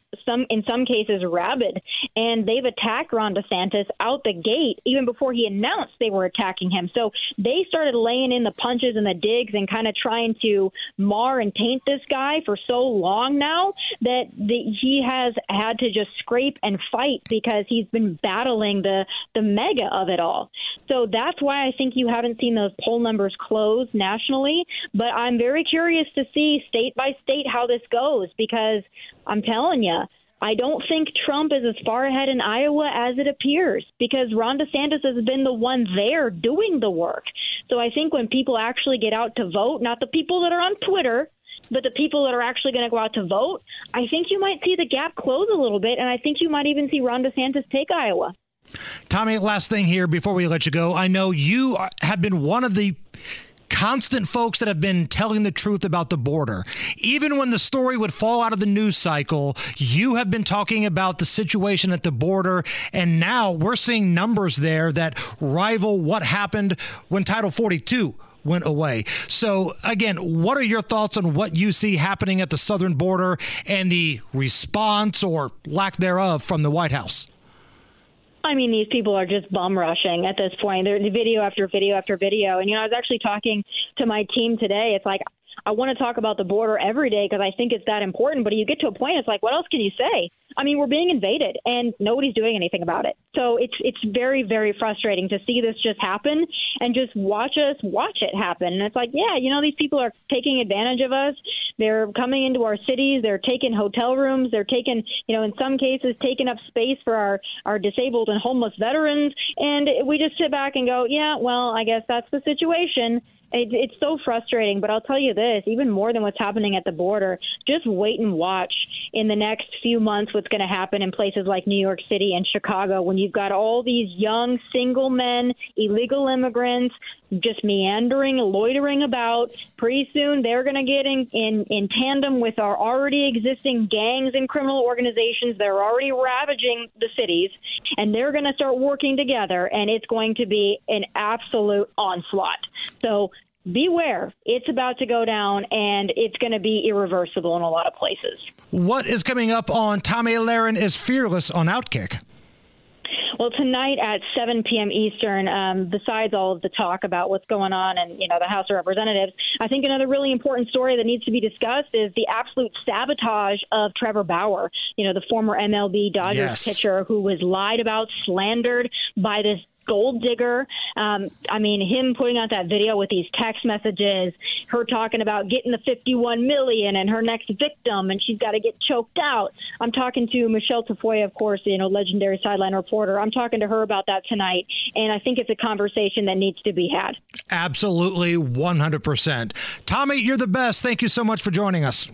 in some cases, rabid. And they've attacked Ron DeSantis out the gate, even before he announced they were attacking him. So they started laying in the punches and the digs and kind of trying to mar and taint this guy for so long now that he has had to just scrape and fight, because he's been battling the mega of it all. So that's why I think you haven't seen those poll numbers close nationally. But I'm very curious to see state by state how this goes, because I'm telling you, I don't think Trump is as far ahead in Iowa as it appears, because Ron DeSantis has been the one there doing the work. So I think when people actually get out to vote, not the people that are on Twitter, but the people that are actually going to go out to vote, I think you might see the gap close a little bit, and I think you might even see Ron DeSantis take Iowa. Tommy, last thing here before we let you go. I know you have been one of the constant folks that have been telling the truth about the border. Even when the story would fall out of the news cycle, you have been talking about the situation at the border, and now we're seeing numbers there that rival what happened when Title 42 went away. So, again, what are your thoughts on what you see happening at the southern border and the response or lack thereof from the White House? I mean, these people are just bum rushing at this point. They're video after video after video. And, I was actually talking to my team today. It's like, I want to talk about the border every day because I think it's that important. But you get to a point, it's like, what else can you say? I mean, we're being invaded and nobody's doing anything about it. So it's very, very frustrating to see this just happen and just watch it happen. And it's like, yeah, you know, these people are taking advantage of us. They're coming into our cities. They're taking hotel rooms. They're taking, you know, in some cases, taking up space for our disabled and homeless veterans. And we just sit back and go, yeah, well, I guess that's the situation. It's so frustrating, but I'll tell you this, even more than what's happening at the border, just wait and watch in the next few months what's going to happen in places like New York City and Chicago when you've got all these young single men, illegal immigrants, just meandering, loitering about. Pretty soon they're going to get in tandem with our already existing gangs and criminal organizations that are already ravaging the cities, and they're going to start working together, and it's going to be an absolute onslaught. So beware. It's about to go down, and it's going to be irreversible in a lot of places. What is coming up on Tommy Lahren is Fearless on OutKick? Well, tonight at 7 p.m. Eastern, besides all of the talk about what's going on and, you know, the House of Representatives, I think another really important story that needs to be discussed is the absolute sabotage of Trevor Bauer, you know, the former MLB Dodgers pitcher who was lied about, slandered by this gold digger. I mean, him putting out that video with these text messages, her talking about getting the $51 million and her next victim, and she's got to get choked out. I'm talking to Michelle Tafoya, of course, you know, legendary sideline reporter. I'm talking to her about that tonight, and I think it's a conversation that needs to be had. Absolutely, 100%. Tommy, you're the best. Thank you so much for joining us.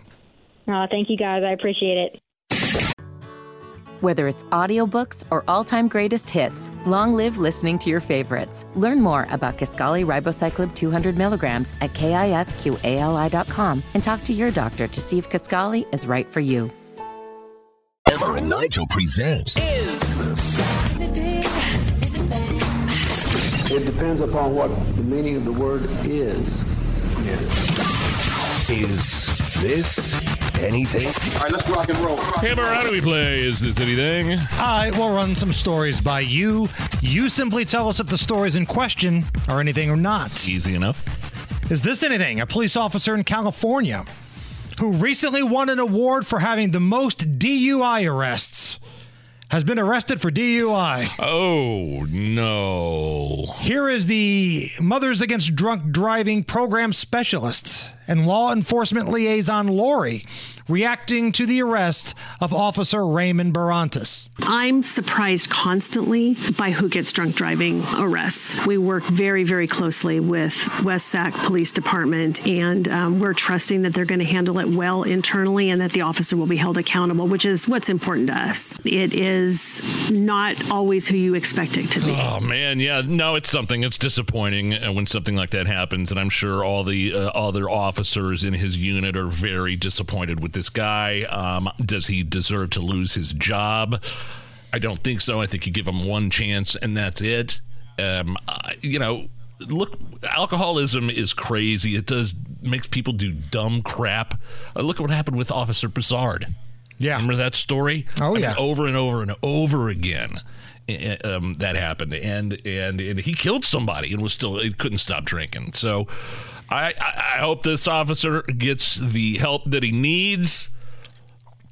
Thank you, guys. I appreciate it. Whether it's audiobooks or all-time greatest hits, long live listening to your favorites. Learn more about Kisqali ribociclib 200 milligrams at KISQALI.com and talk to your doctor to see if Kisqali is right for you. Amber and Nigel presents Is It depends upon what the meaning of the word is. Yeah. Is this anything? All right, let's rock and roll. Hammer, how do we play? Is this anything? I will run some stories by you. You simply tell us if the stories in question are anything or not. Easy enough. Is this anything? A police officer in California who recently won an award for having the most DUI arrests has been arrested for DUI. Oh, no. Here is the Mothers Against Drunk Driving program specialist and law enforcement liaison Lori reacting to the arrest of Officer Raymond Barantas. I'm surprised constantly by who gets drunk driving arrests. We work very, very closely with West Sac Police Department, and we're trusting that they're going to handle it well internally and that the officer will be held accountable, which is what's important to us. It is not always who you expect it to be. Oh, man, yeah. No, it's something. It's disappointing when something like that happens, and I'm sure all the other officers in his unit are very disappointed with this guy. Does he deserve to lose his job? I don't think so. I think you give him one chance and that's it. You know, look, alcoholism is crazy. It makes people do dumb crap. Look at what happened with Officer Broussard. Yeah. Remember that story? Oh, yeah. I mean, over and over and over again. That happened. And he killed somebody and couldn't stop drinking. So I hope this officer gets the help that he needs,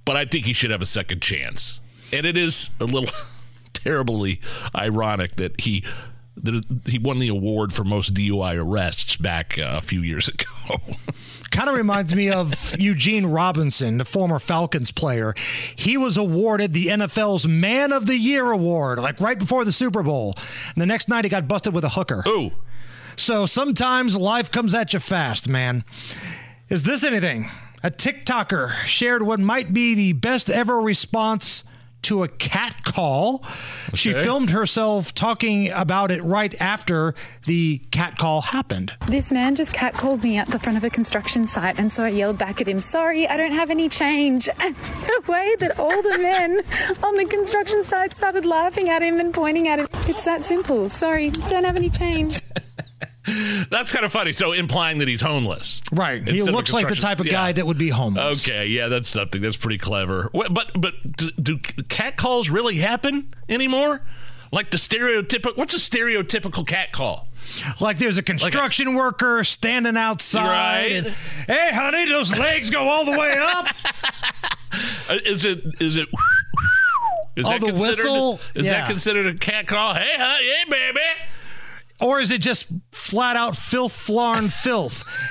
but I think he should have a second chance. And it is a little terribly ironic that he won the award for most DUI arrests back a few years ago. Kind of reminds me of Eugene Robinson, the former Falcons player. He was awarded the NFL's Man of the Year award, like right before the Super Bowl. And the next night he got busted with a hooker. Ooh. So sometimes life comes at you fast, man. Is this anything? A TikToker shared what might be the best ever response to a cat call. Okay. She filmed herself talking about it right after the cat call happened. This man just cat called me at the front of a construction site, and so I yelled back at him, "Sorry, I don't have any change." And the way that all the men on the construction site started laughing at him and pointing at him. It's that simple. Sorry, don't have any change. That's kind of funny. So implying that he's homeless. Right. He looks like the type of guy that would be homeless. Okay. Yeah, that's something. That's pretty clever. But do cat calls really happen anymore? Like the stereotypical. What's a stereotypical cat call? Like there's a construction worker standing outside. Right. And, hey, honey, those legs go all the way up. Is it? Is that the whistle? Is that considered a cat call? Hey, honey, hey, baby. Or is it just flat out filth?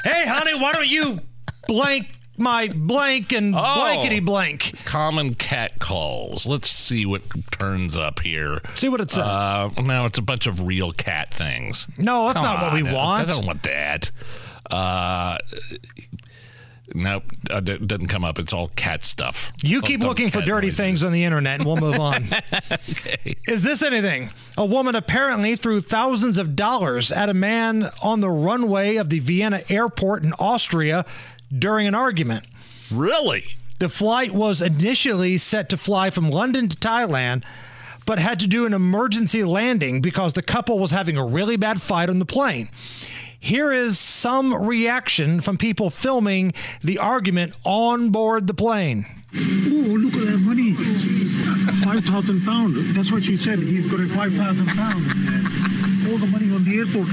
Hey, honey, why don't you blank my blank and blankety blank? Common cat calls. Let's see what turns up here. See what it says. No, it's a bunch of real cat things. No, that's not what we want. I don't want that. Nope, it doesn't come up. It's all cat stuff. You keep looking for dirty things on the internet, and we'll move on. Okay. Is this anything? A woman apparently threw thousands of dollars at a man on the runway of the Vienna airport in Austria during an argument. Really? The flight was initially set to fly from London to Thailand, but had to do an emergency landing because the couple was having a really bad fight on the plane. Here is some reaction from people filming the argument on board the plane. Oh, look at that money. 5,000 pounds. That's what she said. He's got 5,000 pounds. All the money on the airport.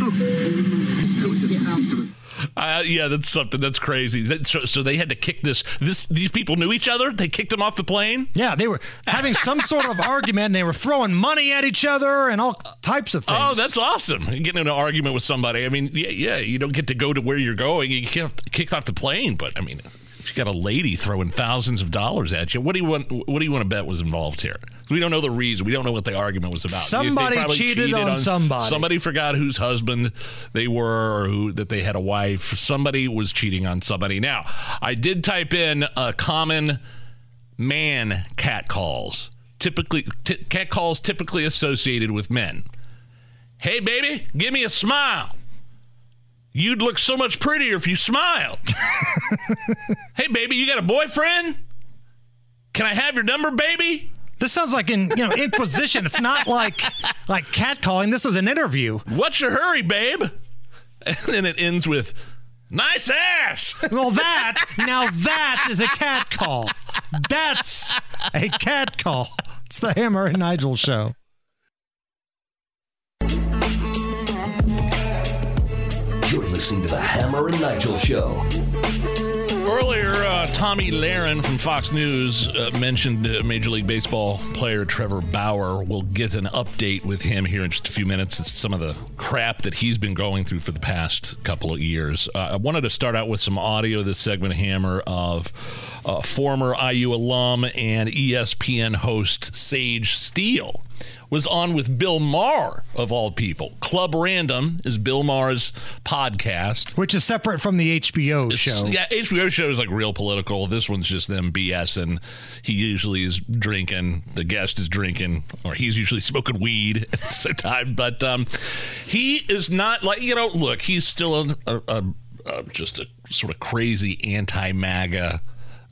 Look. Yeah, that's something. That's crazy. So they had to kick this. These people knew each other? They kicked them off the plane? Yeah, they were having some sort of argument, and they were throwing money at each other and all types of things. Oh, that's awesome. Getting in an argument with somebody. I mean, yeah, you don't get to go to where you're going. You get kicked off the plane. But, I mean, if you got a lady throwing thousands of dollars at you, what do you want to bet was involved here? We don't know the reason. We don't know what the argument was about. Somebody cheated on somebody. Somebody forgot whose husband they were or that they had a wife. Somebody was cheating on somebody. Now, I did type in common man cat calls. Cat calls typically associated with men. Hey, baby, give me a smile. You'd look so much prettier if you smiled. Hey, baby, you got a boyfriend? Can I have your number, baby? This sounds like Inquisition. It's not like catcalling. This is an interview. What's your hurry, babe? And then it ends with, nice ass. Well, that is a catcall. That's a catcall. It's the Hammer and Nigel show. You're listening to the Hammer and Nigel show. Earlier, Tommy Lahren from Fox News mentioned Major League Baseball player Trevor Bauer. We'll get an update with him here in just a few minutes. It's some of the crap that he's been going through for the past couple of years. I wanted to start out with some audio this segment, Hammer, of former IU alum and ESPN host Sage Steele. Was on with Bill Maher, of all people. Club Random is Bill Maher's podcast. Which is separate from the HBO show. Yeah, HBO show is like real political. This one's just them BSing. He usually is drinking. The guest is drinking. Or he's usually smoking weed at the same time. But he is not like, look, he's still just a sort of crazy anti-MAGA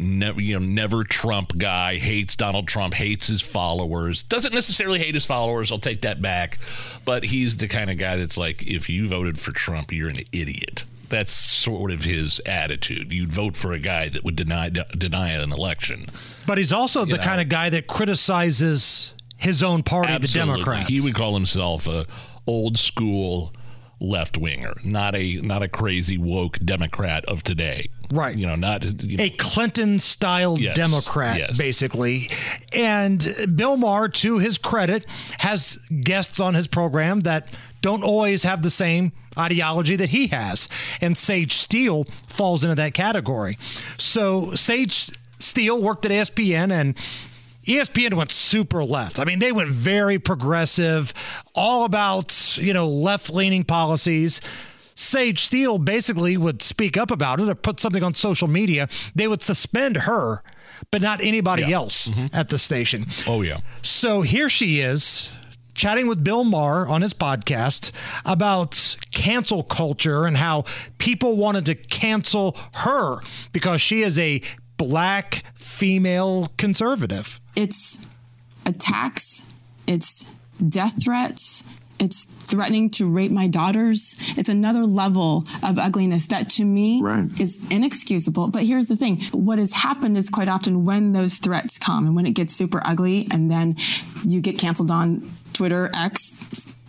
never Trump guy, hates Donald Trump, hates his followers, doesn't necessarily hate his followers. I'll take that back. But he's the kind of guy that's like, if you voted for Trump, you're an idiot. That's sort of his attitude. You'd vote for a guy that would deny an election. But he's also the kind of guy that criticizes his own party, absolutely. The Democrats. He would call himself a old school left winger, not a crazy woke Democrat of today. Right. A Clinton-style Democrat, basically. And Bill Maher, to his credit, has guests on his program that don't always have the same ideology that he has. And Sage Steele falls into that category. So Sage Steele worked at ESPN, and ESPN went super left. I mean, they went very progressive, all about, left-leaning policies. Sage Steele basically would speak up about it or put something on social media. They would suspend her, but not anybody else at the station. Oh, yeah. So here she is chatting with Bill Maher on his podcast about cancel culture and how people wanted to cancel her because she is a black female conservative. It's attacks. It's death threats. It's threatening to rape my daughters. It's another level of ugliness that, to me, is inexcusable. But here's the thing. What has happened is quite often when those threats come and when it gets super ugly and then you get canceled on Twitter, X,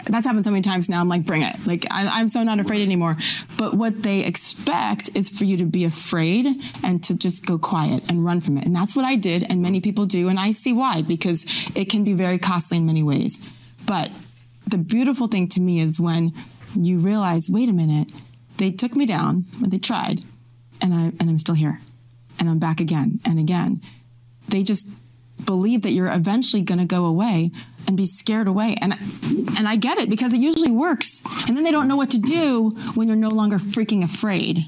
that's happened so many times now. I'm like, bring it. Like, I'm so not afraid anymore. But what they expect is for you to be afraid and to just go quiet and run from it. And that's what I did. And many people do. And I see why, because it can be very costly in many ways. But the beautiful thing to me is when you realize, wait a minute, they took me down, or they tried, and I'm still here, and I'm back again and again. They just believe that you're eventually going to go away and be scared away. And I get it, because it usually works. And then they don't know what to do when you're no longer freaking afraid.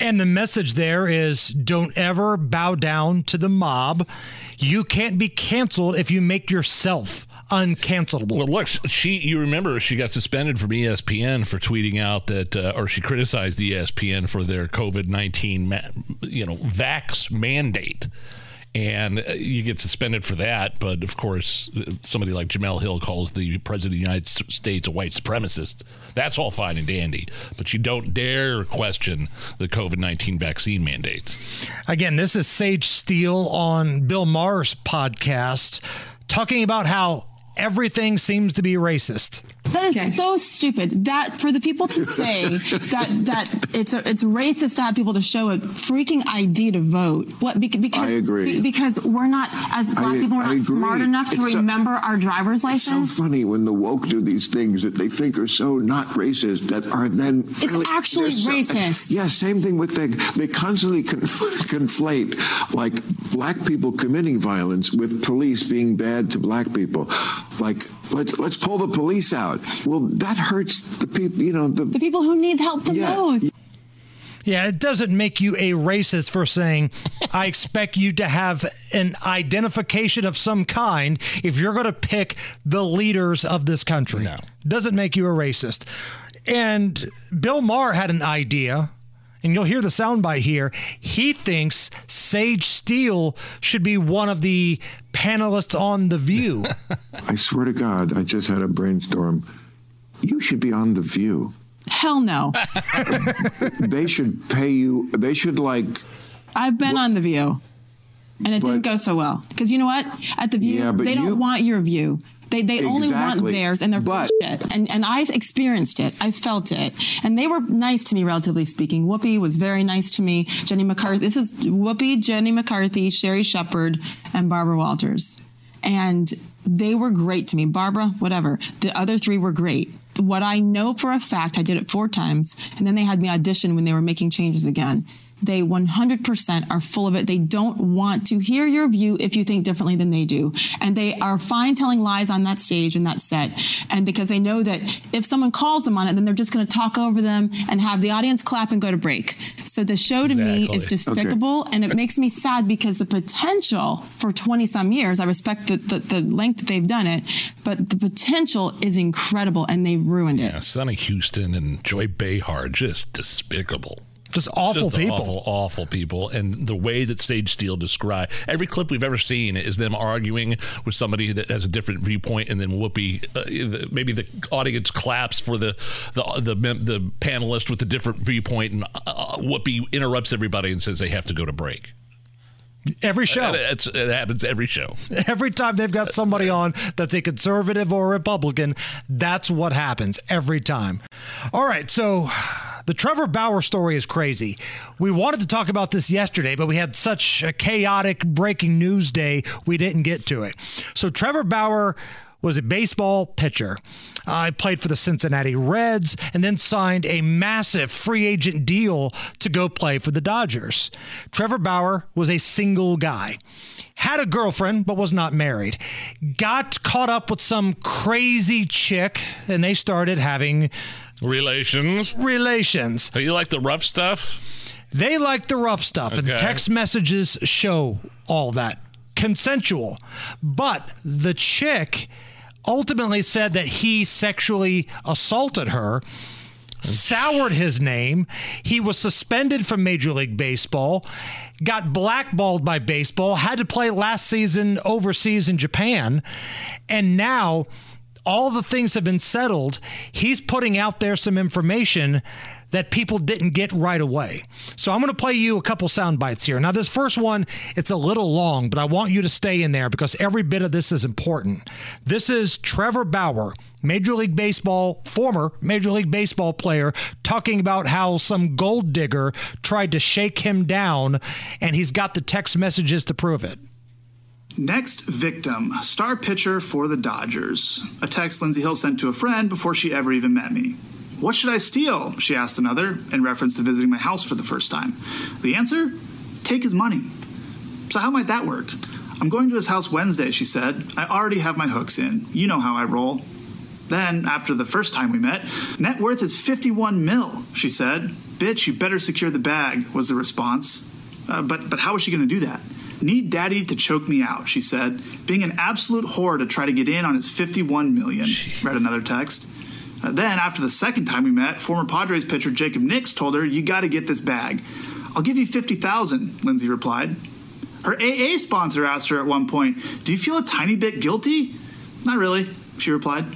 And the message there is, don't ever bow down to the mob. You can't be canceled if you make yourself uncancelable. Well, look, you remember she got suspended from ESPN for tweeting out that, or she criticized ESPN for their COVID-19, vax mandate. And you get suspended for that. But of course, somebody like Jamel Hill calls the president of the United States a white supremacist. That's all fine and dandy. But you don't dare question the COVID-19 vaccine mandates. Again, this is Sage Steele on Bill Maher's podcast talking about how everything seems to be racist. That is so stupid. That for the people to say that it's racist to have people to show a freaking ID to vote. What? Because I agree. Because we're not, as black people, we're not smart enough to remember our driver's license. It's so funny when the woke do these things that they think are so not racist that are then it's actually racist. So, yeah, same thing with they constantly conflate like black people committing violence with police being bad to black people. Like, let's pull the police out. Well, that hurts the people, the people who need help the most. Yeah, it doesn't make you a racist for saying, I expect you to have an identification of some kind if you're going to pick the leaders of this country. No. Doesn't make you a racist. And Bill Maher had an idea, and you'll hear the soundbite here. He thinks Sage Steele should be one of the panelists on The View. I swear to God, I just had a brainstorm. You should be on The View. Hell no. They should pay you. They should I've been on The View, and it didn't go so well. Because you know what? At The View, they don't want your view. They only want theirs, and they're bullshit. And I experienced it. I felt it. And they were nice to me, relatively speaking. Whoopi was very nice to me. Jenny McCarthy. This is Whoopi, Jenny McCarthy, Sherry Shepard, and Barbara Walters. And they were great to me. Barbara, whatever. The other three were great. What I know for a fact, I did it 4 times, and then they had me audition when they were making changes again. They 100% are full of it. They don't want to hear your view if you think differently than they do. And they are fine telling lies on that stage and that set. And because they know that if someone calls them on it, then they're just going to talk over them and have the audience clap and go to break. So the show to me is despicable. Okay. And it makes me sad because the potential for 20 some years, I respect the length that they've done it, but the potential is incredible and they've ruined it. Yeah, Sonny Houston and Joy Behar, just despicable. Just awful people. Awful people. And the way that Sage Steele described, every clip we've ever seen is them arguing with somebody that has a different viewpoint, and then Whoopi, maybe the audience claps for the panelist with the different viewpoint, and Whoopi interrupts everybody and says they have to go to break. Every show. It happens every show. Every time they've got somebody on that's a conservative or a Republican, that's what happens every time. All right, so the Trevor Bauer story is crazy. We wanted to talk about this yesterday, but we had such a chaotic breaking news day, we didn't get to it. So Trevor Bauer was a baseball pitcher. Played for the Cincinnati Reds and then signed a massive free agent deal to go play for the Dodgers. Trevor Bauer was a single guy, had a girlfriend, but was not married, got caught up with some crazy chick, and they started having relations. You like the rough stuff? They like the rough stuff. Okay. And text messages show all that. Consensual. But the chick ultimately said that he sexually assaulted her, soured his name. He was suspended from Major League Baseball, got blackballed by baseball, had to play last season overseas in Japan, and now all the things have been settled, he's putting out there some information that people didn't get right away. So I'm going to play you a couple sound bites here. Now, this first one, it's a little long, but I want you to stay in there because every bit of this is important. This is Trevor Bauer, Major League Baseball, former Major League Baseball player, talking about how some gold digger tried to shake him down, and he's got the text messages to prove it. Next victim, star pitcher for the Dodgers. A text Lindsay Hill sent to a friend before she ever even met me. What should I steal? She asked another, in reference to visiting my house for the first time. The answer? Take his money. So how might that work? I'm going to his house Wednesday, she said. I already have my hooks in. You know how I roll. Then, after the first time we met, net worth is 51 mil, she said. Bitch, you better secure the bag, was the response. But how is she going to do that? Need daddy to choke me out, she said. Being an absolute whore to try to get in on his 51 million, read another text. Then, after the second time we met, former Padres pitcher Jacob Nix told her, you got to get this bag. I'll give you $50,000, Lindsay replied. Her AA sponsor asked her at one point, do you feel a tiny bit guilty? Not really, she replied.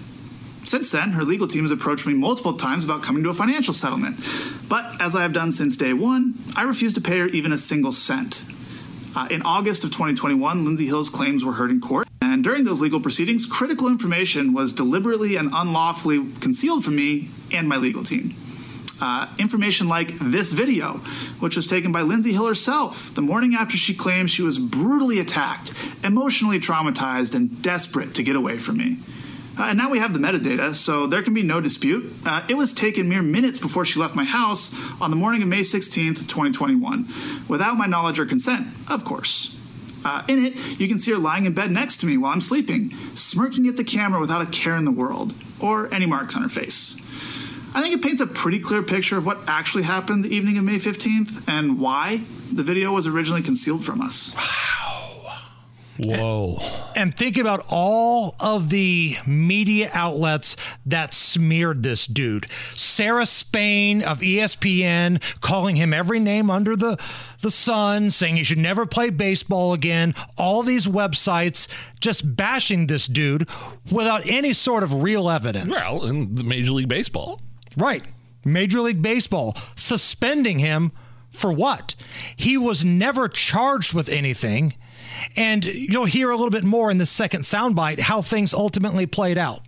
Since then, her legal team has approached me multiple times about coming to a financial settlement. But, as I have done since day one, I refuse to pay her even a single cent. In August of 2021, Lindsay Hill's claims were heard in court. And during those legal proceedings, critical information was deliberately and unlawfully concealed from me and my legal team. Information like this video, which was taken by Lindsay Hill herself the morning after she claimed she was brutally attacked, emotionally traumatized, and desperate to get away from me. And now we have the metadata, so there can be no dispute. It was taken mere minutes before she left my house on the morning of May 16th, 2021, without my knowledge or consent, of course. In it, you can see her lying in bed next to me while I'm sleeping, smirking at the camera without a care in the world, or any marks on her face. I think it paints a pretty clear picture of what actually happened the evening of May 15th and why the video was originally concealed from us. Wow. Whoa. And think about all of the media outlets that smeared this dude. Sarah Spain of ESPN calling him every name under the sun, saying he should never play baseball again. All these websites just bashing this dude without any sort of real evidence. Well, in the Major League Baseball. Right. Major League Baseball suspending him for what? He was never charged with anything. And you'll hear a little bit more in the second soundbite how things ultimately played out.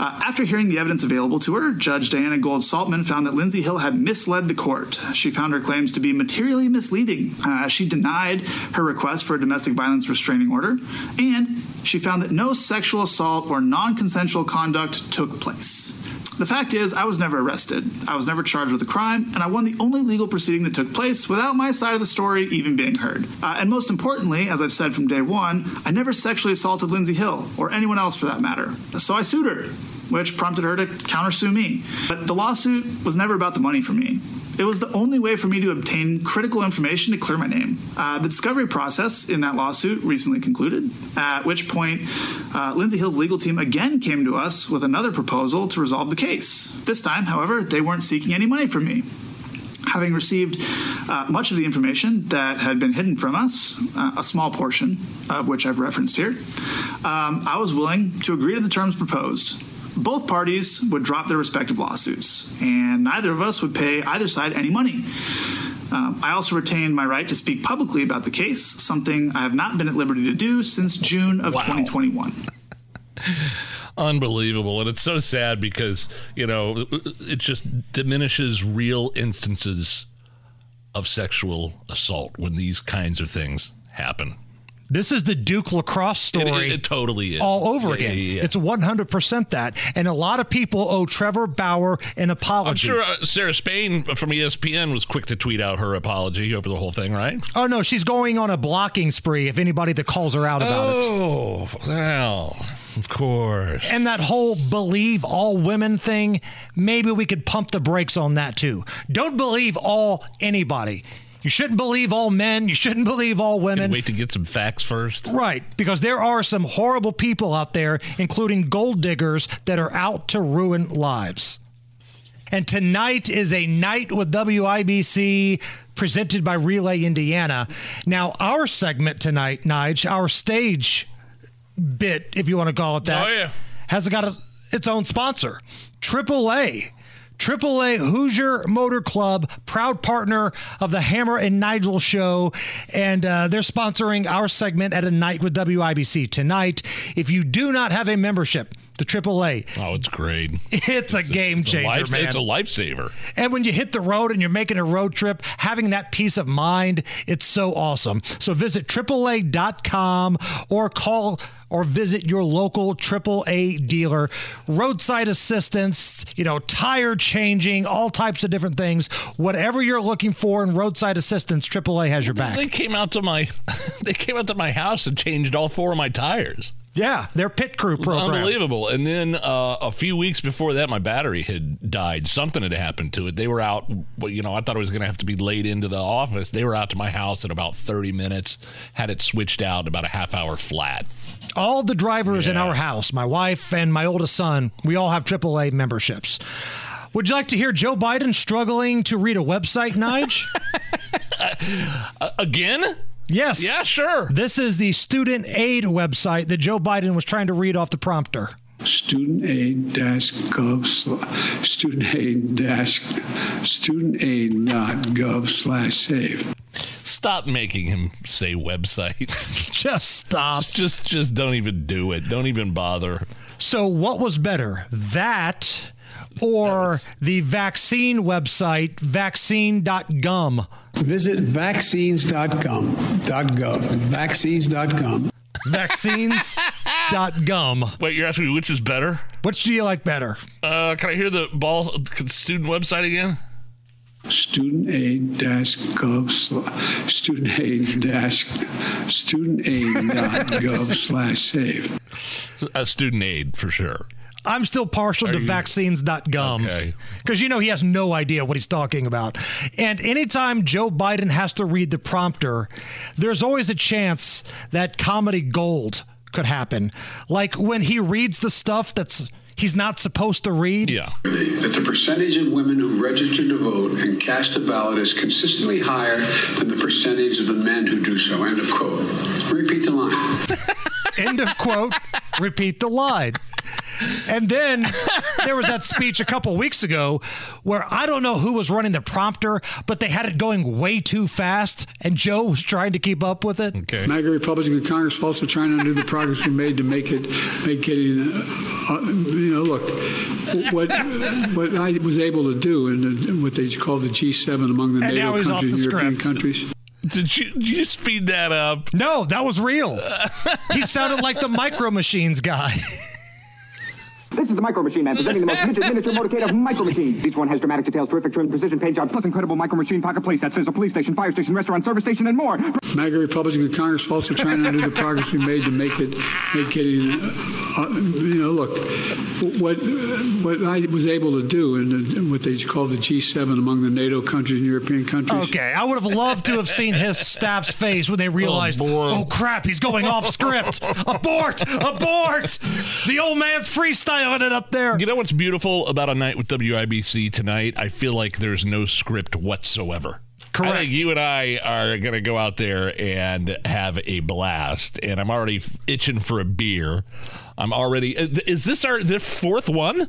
After hearing the evidence available to her, Judge Diana Gold Saltman found that Lindsay Hill had misled the court. She found her claims to be materially misleading. She denied her request for a domestic violence restraining order, and she found that no sexual assault or non-consensual conduct took place. The fact is, I was never arrested. I was never charged with a crime, and I won the only legal proceeding that took place without my side of the story even being heard. And most importantly, as I've said from day one, I never sexually assaulted Lindsay Hill, or anyone else for that matter. So I sued her, which prompted her to countersue me. But the lawsuit was never about the money for me. It was the only way for me to obtain critical information to clear my name. The discovery process in that lawsuit recently concluded, at which point Lindsay Hill's legal team again came to us with another proposal to resolve the case. This time, however, they weren't seeking any money from me. Having received much of the information that had been hidden from us, a small portion of which I've referenced here, I was willing to agree to the terms proposed. Both parties would drop their respective lawsuits, and neither of us would pay either side any money. I also retained my right to speak publicly about the case, something I have not been at liberty to do since June of 2021. Unbelievable. And it's so sad because, you know, it just diminishes real instances of sexual assault when these kinds of things happen. This is the Duke lacrosse story. It totally is. All over again. Yeah. It's 100% that. And a lot of people owe Trevor Bauer an apology. I'm sure Sarah Spain from ESPN was quick to tweet out her apology over the whole thing, right? Oh, no. She's going on a blocking spree if anybody that calls her out about it. Oh, well, of course. And that whole believe all women thing, maybe we could pump the brakes on that, too. Don't believe all anybody. You shouldn't believe all men. You shouldn't believe all women. And wait to get some facts first. Right, because there are some horrible people out there, including gold diggers, that are out to ruin lives. And tonight is a night with WIBC presented by Relay Indiana. Now, our segment tonight, Nige, our stage bit, if you want to call it that, has got a its own sponsor, AAA. AAA Hoosier Motor Club, proud partner of the Hammer and Nigel show, and they're sponsoring our segment at A Night with WIBC tonight. If you do not have a membership to AAA, oh, it's great. It's a game changer, man. It's a lifesaver. And when you hit the road and you're making a road trip, having that peace of mind, it's so awesome. So visit AAA.com or call or visit your local AAA dealer. Roadside assistance, tire changing, all types of different things. Whatever you're looking for in roadside assistance, AAA has your back. They came out to my house and changed all four of my tires. Yeah, their pit crew program. Unbelievable. And then a few weeks before that, my battery had died. Something had happened to it. They were out. I thought I was going to have to be late into the office. They were out to my house in about 30 minutes, had it switched out about a half hour flat. All the drivers in our house, my wife and my oldest son, we all have AAA memberships. Would you like to hear Joe Biden struggling to read a website, Nige? Again? Yes. Yeah, sure. This is the student aid website that Joe Biden was trying to read off the prompter. studentaid.gov/save. Stop making him say websites. Just stop. Just don't even do it. Don't even bother. So what was better, that or the vaccine website, vaccine.gum? Visit vaccines.gum. Vaccines.gum. Vaccines.gum. Wait, you're asking me which is better? Which do you like better? Can I hear the student website again? studentaid.gov/save. Student aid for sure. I'm still partial to vaccines.gum because, he has no idea what he's talking about. And anytime Joe Biden has to read the prompter, there's always a chance that comedy gold could happen. Like when he reads the stuff that's he's not supposed to read. Yeah. That the percentage of women who register to vote and cast a ballot is consistently higher than the percentage of the men who do so. End of quote. Repeat the line. End of quote. Repeat the line. And then there was that speech a couple weeks ago where I don't know who was running the prompter, but they had it going way too fast, and Joe was trying to keep up with it. Okay. MAGA Republican Congress also trying to undo the progress we made to make getting, what I was able to do in what they call the G7 among the NATO countries and European countries. Did you speed that up? No, that was real. He sounded like the Micro Machines guy. This is the Micro Machine Man presenting the most miniature motorcade of micro machines. Each one has dramatic details, terrific trim, precision, paint jobs, plus incredible micro machine pocket play sets. There's a police station, fire station, restaurant, service station, and more. MAGA Republican Congress also trying to undo the progress we made to make getting, what I was able to do in what they call the G7 among the NATO countries and European countries. Okay, I would have loved to have seen his staff's face when they realized, oh crap, he's going off script. Abort! The old man's freestyle. On it up there. You know what's beautiful about A Night with WIBC tonight? I feel like there's no script whatsoever. Correct. I think you and I are going to go out there and have a blast, and I'm already itching for a beer. Is this the fourth one?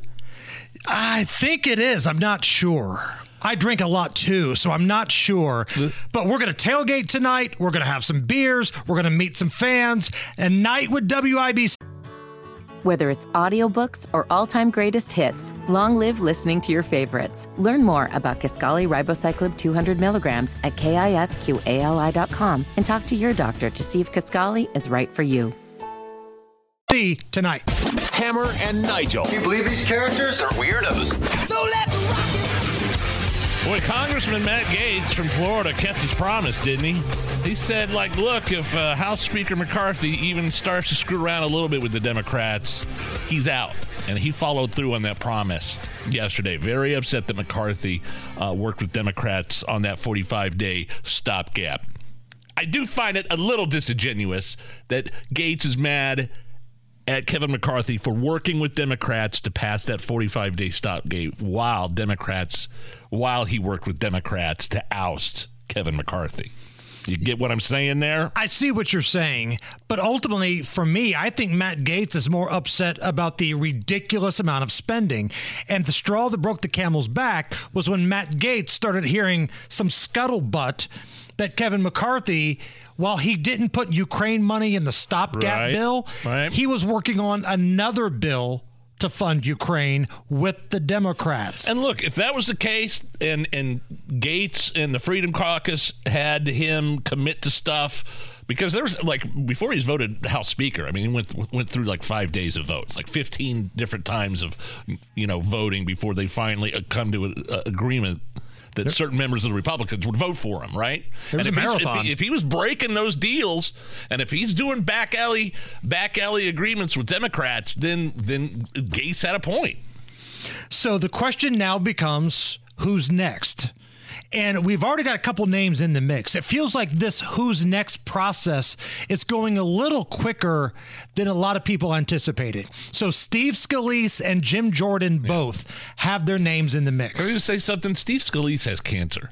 I think it is. I'm not sure. I drink a lot too, so I'm not sure. But we're going to tailgate tonight. We're going to have some beers. We're going to meet some fans. A Night with WIBC. Whether it's audiobooks or all-time greatest hits, long live listening to your favorites. Learn more about Kisqali Ribociclib 200 milligrams at KISQALI.com and talk to your doctor to see if Kisqali is right for you. See tonight. Hammer and Nigel. Can you believe these characters are weirdos? So let's rock it! Boy, Congressman Matt Gaetz from Florida kept his promise, didn't he? He said, look, if House Speaker McCarthy even starts to screw around a little bit with the Democrats, he's out. And he followed through on that promise yesterday. Very upset that McCarthy worked with Democrats on that 45-day stopgap. I do find it a little disingenuous that Gaetz is mad at Kevin McCarthy for working with Democrats to pass that 45-day stopgap while he worked with Democrats to oust Kevin McCarthy. You get what I'm saying there? I see what you're saying. But ultimately, for me, I think Matt Gaetz is more upset about the ridiculous amount of spending. And the straw that broke the camel's back was when Matt Gaetz started hearing some scuttlebutt that Kevin McCarthy, while he didn't put Ukraine money in the stopgap bill, he was working on another bill to fund Ukraine with the Democrats. And look, if that was the case, and Gaetz and the Freedom Caucus had him commit to stuff, because there was, like, before he was voted House Speaker, I mean, he went through like 5 days of votes, like 15 different times of, you know, voting before they finally come to an agreement that certain members of the Republicans would vote for him, right? It was a marathon. If he was breaking those deals, and if he's doing back alley agreements with Democrats, then Gaetz had a point. So the question now becomes, who's next? And we've already got a couple names in the mix. It feels like this who's next process is going a little quicker than a lot of people anticipated. So Steve Scalise and Jim Jordan both have their names in the mix. Can I just say something? Steve Scalise has cancer.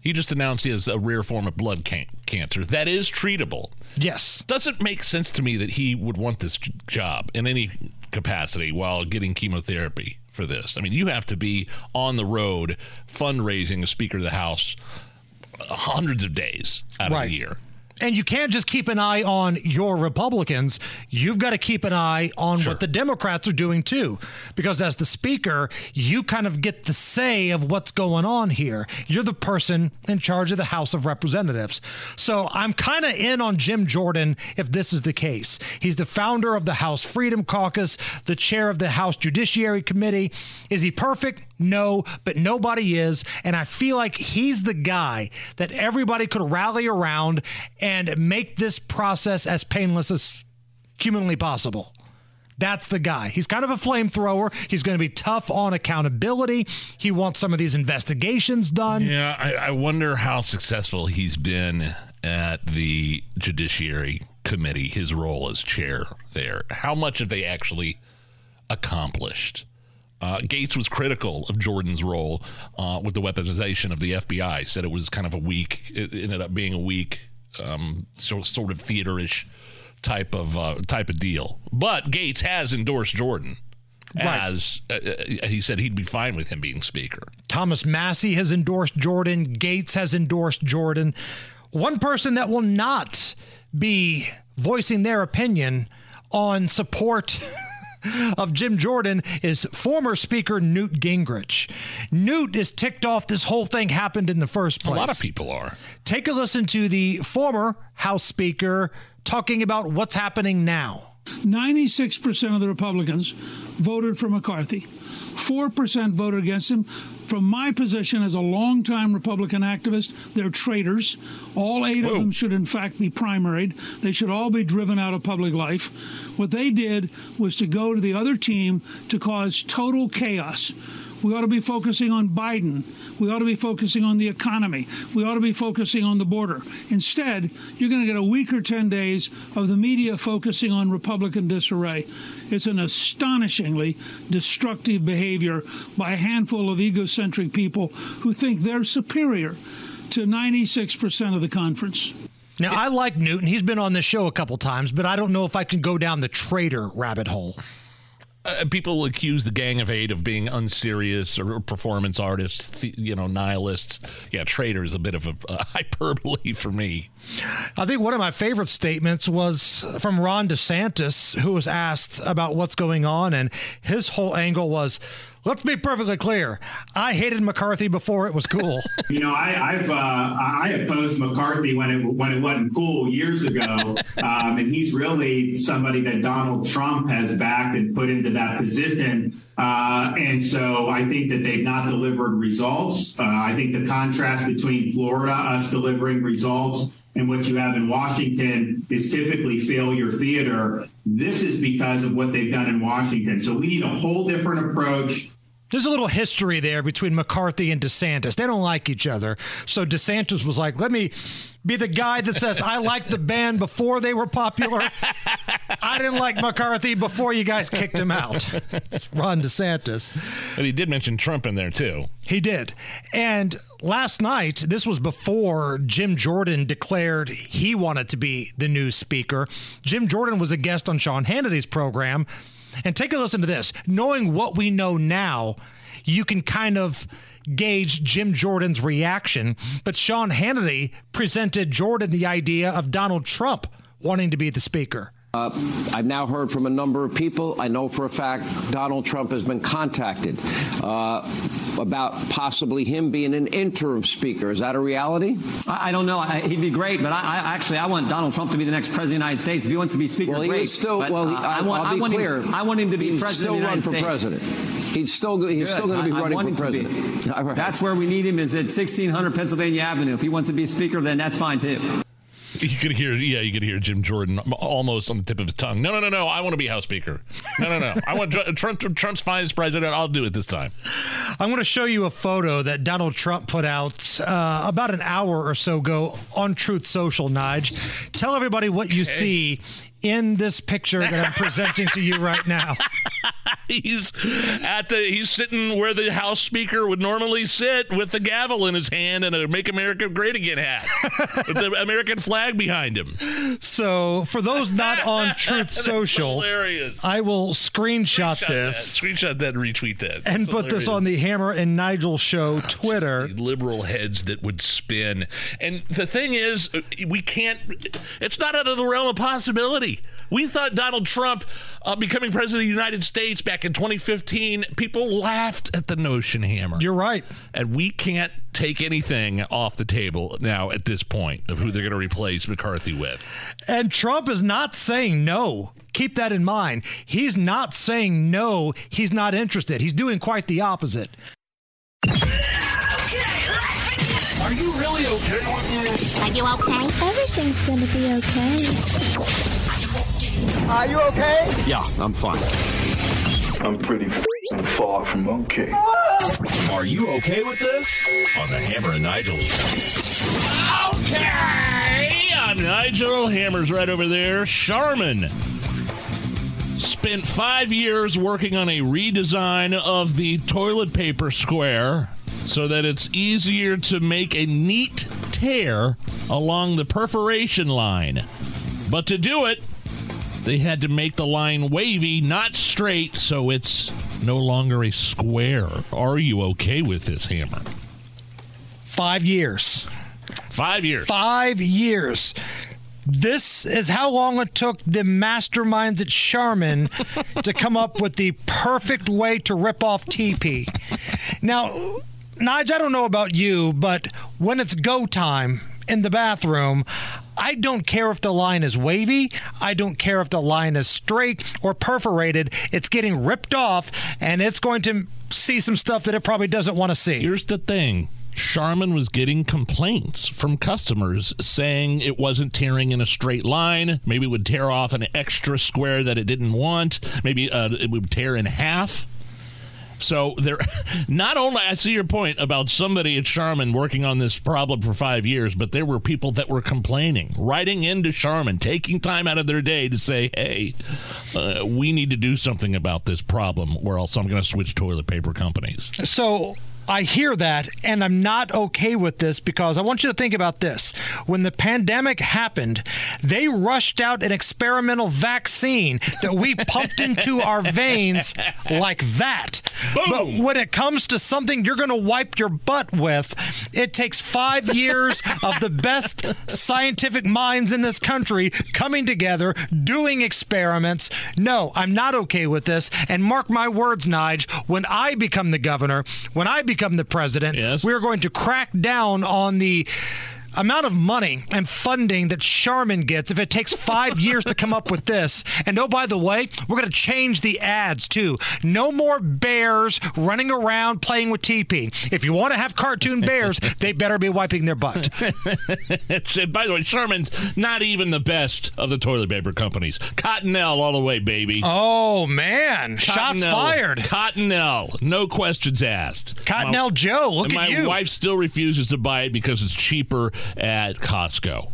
He just announced he has a rare form of blood cancer. That is treatable. Yes. Doesn't make sense to me that he would want this job in any capacity while getting chemotherapy for this. I mean, you have to be on the road fundraising as Speaker of the House hundreds of days out of the year. And you can't just keep an eye on your Republicans. You've got to keep an eye on what the Democrats are doing, too, because as the Speaker, you kind of get the say of what's going on here. You're the person in charge of the House of Representatives. So I'm kind of in on Jim Jordan if this is the case. He's the founder of the House Freedom Caucus, the chair of the House Judiciary Committee. Is he perfect? No, but nobody is. And I feel like he's the guy that everybody could rally around and make this process as painless as humanly possible. That's the guy. He's kind of a flamethrower. He's going to be tough on accountability. He wants some of these investigations done. Yeah, I wonder how successful he's been at the Judiciary Committee, his role as chair there. How much have they actually accomplished? Gaetz was critical of Jordan's role with the weaponization of the FBI. Said it was kind of a weak, it ended up being a weak sort of theater-ish type of deal. But Gaetz has endorsed Jordan as he said he'd be fine with him being Speaker. Thomas Massie has endorsed Jordan. Gaetz has endorsed Jordan. One person that will not be voicing their opinion on support of Jim Jordan is former Speaker Newt Gingrich. Newt is ticked off this whole thing happened in the first place. A lot of people are. Take a listen to the former House Speaker talking about what's happening now. 96% of the Republicans voted for McCarthy. 4% voted against him. From my position as a longtime Republican activist, they're traitors. All eight of them should, in fact, be primaried. They should all be driven out of public life. What they did was to go to the other team to cause total chaos. We ought to be focusing on Biden. We ought to be focusing on the economy. We ought to be focusing on the border. Instead, you're going to get a week or 10 days of the media focusing on Republican disarray. It's an astonishingly destructive behavior by a handful of egocentric people who think they're superior to 96% of the conference. Now, I like Newton. He's been on this show a couple times, but I don't know if I can go down the traitor rabbit hole. People accuse the Gang of Eight of being unserious or performance artists, nihilists. Yeah, traitor is a bit of a hyperbole for me. I think one of my favorite statements was from Ron DeSantis, who was asked about what's going on, and his whole angle was, let's be perfectly clear, I hated McCarthy before it was cool. You know, I opposed McCarthy when it wasn't cool years ago, and he's really somebody that Donald Trump has backed and put into that position. And so I think that they've not delivered results. I think the contrast between Florida, us delivering results, and what you have in Washington is typically failure theater. This is because of what they've done in Washington. So we need a whole different approach. There's a little history there between McCarthy and DeSantis. They don't like each other. So DeSantis was like, let me be the guy that says I liked the band before they were popular. I didn't like McCarthy before you guys kicked him out. It's Ron DeSantis. But he did mention Trump in there, too. He did. And last night, this was before Jim Jordan declared he wanted to be the new speaker. Jim Jordan was a guest on Sean Hannity's program. And take a listen to this. Knowing what we know now, you can kind of gauge Jim Jordan's reaction. But Sean Hannity presented Jordan the idea of Donald Trump wanting to be the speaker. I've now heard from a number of people. I know for a fact Donald Trump has been contacted about possibly him being an interim speaker. Is that a reality? I don't know. He'd be great, but I want Donald Trump to be the next president of the United States. If he wants to be speaker, well, great. I want him to be president of the United States. He's still going to be running for president. That's where we need him, is at 1600 Pennsylvania Avenue. If he wants to be speaker, then that's fine, too. You could hear Jim Jordan almost on the tip of his tongue. No, I want to be House Speaker. No, I want Trump's vice president. I'll do it this time. I'm going to show you a photo that Donald Trump put out about an hour or so ago on Truth Social, Nige. Tell everybody what you see in this picture that I'm presenting to you right now. He's sitting where the House Speaker would normally sit, with the gavel in his hand and a "Make America Great Again" hat, with the American flag behind him. So, for those not on Truth Social, I will screenshot this, screenshot that, and retweet that, and that's put hilarious. This on the Hammer and Nigel Show Twitter. Liberal heads that would spin, and the thing is, we can't. It's not out of the realm of possibility. We thought Donald Trump becoming president of the United States back in 2015, people laughed at the notion, Hammer. You're right. And we can't take anything off the table now at this point of who they're going to replace McCarthy with. And Trump is not saying no. Keep that in mind. He's not saying no. He's not interested. He's doing quite the opposite. Are you really okay? Are you okay? Everything's going to be okay. Are you okay? Yeah, I'm fine. I'm pretty f***ing far from okay. Are you okay with this? On the Hammer and Nigel Show. Okay! I'm Nigel. Hammer's right over there. Charmin spent 5 years working on a redesign of the toilet paper square so that it's easier to make a neat tear along the perforation line. But to do it, they had to make the line wavy, not straight, so it's no longer a square. Are you okay with this, Hammer? 5 years. 5 years. 5 years. This is how long it took the masterminds at Charmin to come up with the perfect way to rip off TP. Now, Nige, I don't know about you, but when it's go time in the bathroom, I don't care if the line is wavy, I don't care if the line is straight or perforated, it's getting ripped off, and it's going to see some stuff that it probably doesn't want to see. Here's the thing. Charmin was getting complaints from customers saying it wasn't tearing in a straight line, maybe it would tear off an extra square that it didn't want, maybe it would tear in half. So there, not only, I see your point about somebody at Charmin working on this problem for 5 years, but there were people that were complaining, writing into Charmin, taking time out of their day to say, hey, we need to do something about this problem or else I'm going to switch toilet paper companies. So I hear that, and I'm not okay with this, because I want you to think about this. When the pandemic happened, they rushed out an experimental vaccine that we pumped into our veins like that. Boom. But when it comes to something you're going to wipe your butt with, it takes 5 years of the best scientific minds in this country coming together, doing experiments. No, I'm not okay with this. And mark my words, Nige, when I become the governor, when I become the president, yes, we're going to crack down on the amount of money and funding that Charmin gets, if it takes 5 years to come up with this, and oh, by the way, we're going to change the ads too. No more bears running around playing with TP. If you want to have cartoon bears, they better be wiping their butt. By the way, Charmin's not even the best of the toilet paper companies. Cottonelle all the way, baby. Oh, man. Shots fired. Cottonelle. No questions asked. Cottonelle Joe, look at you. My wife still refuses to buy it because it's cheaper at Costco.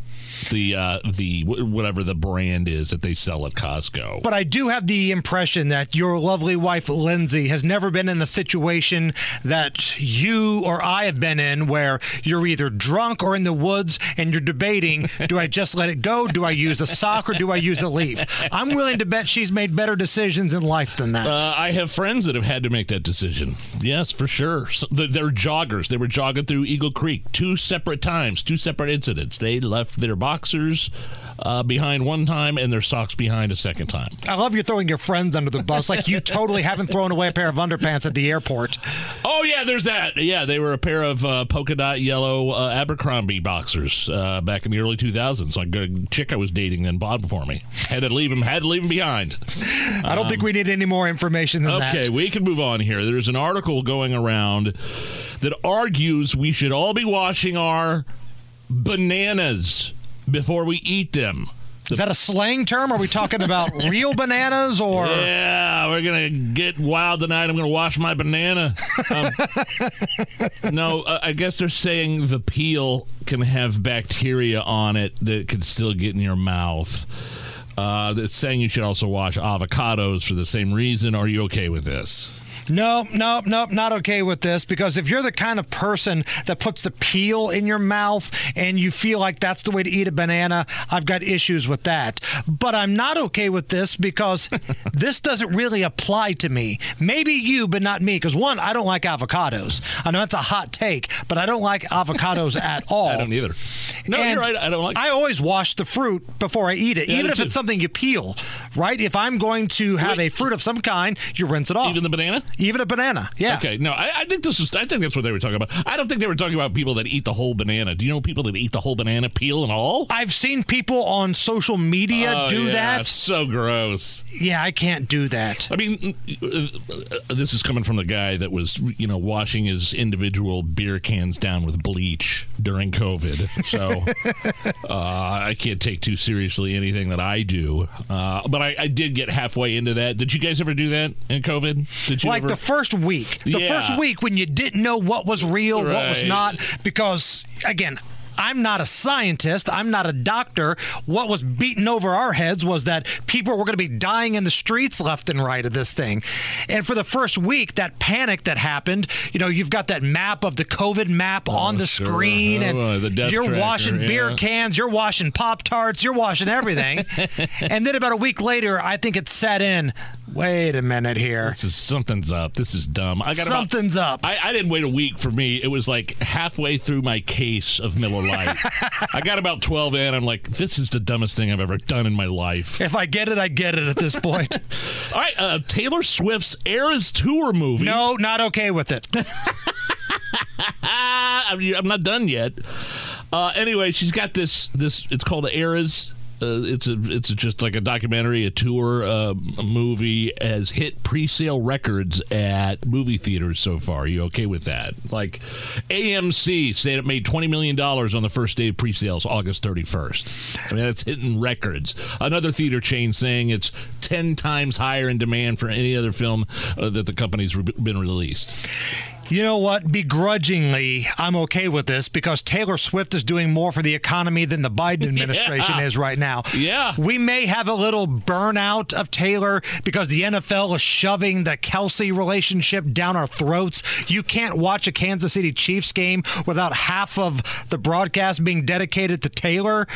The whatever the brand is that they sell at Costco. But I do have the impression that your lovely wife, Lindsay, has never been in a situation that you or I have been in where you're either drunk or in the woods and you're debating, do I just let it go? Do I use a sock or do I use a leaf? I'm willing to bet she's made better decisions in life than that. I have friends that have had to make that decision. Yes, for sure. So they're joggers. They were jogging through Eagle Creek 2 separate times, 2 separate incidents. They left their boxers behind one time and their socks behind a second time. I love you throwing your friends under the bus like you totally haven't thrown away a pair of underpants at the airport. Oh, yeah, there's that. Yeah, they were a pair of polka dot yellow Abercrombie boxers back in the early 2000s. Like a chick I was dating then bought for me. Had to leave them behind. I don't think we need any more information than that. Okay, we can move on here. There's an article going around that argues we should all be washing our bananas before we eat them. Is that a slang term? Are we talking about real bananas or? Yeah, we're going to get wild tonight. I'm going to wash my banana. No, I guess they're saying the peel can have bacteria on it that can still get in your mouth. It's saying you should also wash avocados for the same reason. Are you okay with this? No, not okay with this, because if you're the kind of person that puts the peel in your mouth and you feel like that's the way to eat a banana, I've got issues with that. But I'm not okay with this because this doesn't really apply to me. Maybe you, but not me, because one, I don't like avocados. I know that's a hot take, but I don't like avocados at all. I don't either. No, and you're right. I don't like it. I always wash the fruit before I eat it, yeah, even if it's something you peel, right? If I'm going to have a fruit of some kind, you rinse it off. Even the banana? Even a banana, yeah. Okay, no, I think that's what they were talking about. I don't think they were talking about people that eat the whole banana. Do you know people that eat the whole banana peel and all? I've seen people on social media do that. That's so gross. Yeah, I can't do that. I mean, this is coming from the guy that was, washing his individual beer cans down with bleach during COVID. So I can't take too seriously anything that I do. But I did get halfway into that. Did you guys ever do that in COVID? Did you? Like the first week. First week when you didn't know what was real, right, what was not. Because, again, I'm not a scientist. I'm not a doctor. What was beaten over our heads was that people were going to be dying in the streets left and right of this thing. And for the first week, that panic that happened, you've got that map of the COVID map on the screen. And you're washing beer cans. You're washing Pop-Tarts. You're washing everything. And then about a week later, I think it set in. Wait a minute here. Something's up. This is dumb. Something's up. I didn't wait a week for me. It was like halfway through my case of Miller Lite. I got about 12 in. I'm like, this is the dumbest thing I've ever done in my life. If I get it, I get it at this point. All right. Taylor Swift's Eras Tour movie. No, not okay with it. I'm not done yet. Anyway, she's got this. It's called Eras. It's just like a documentary, a tour, a movie has hit pre-sale records at movie theaters so far. Are you okay with that? Like AMC said it made $20 million on the first day of pre-sales, August 31st. I mean, that's hitting records. Another theater chain saying it's 10 times higher in demand for any other film that the company's been released. You know what? Begrudgingly, I'm okay with this because Taylor Swift is doing more for the economy than the Biden administration is right now. Yeah. We may have a little burnout of Taylor because the NFL is shoving the Kelsey relationship down our throats. You can't watch a Kansas City Chiefs game without half of the broadcast being dedicated to Taylor.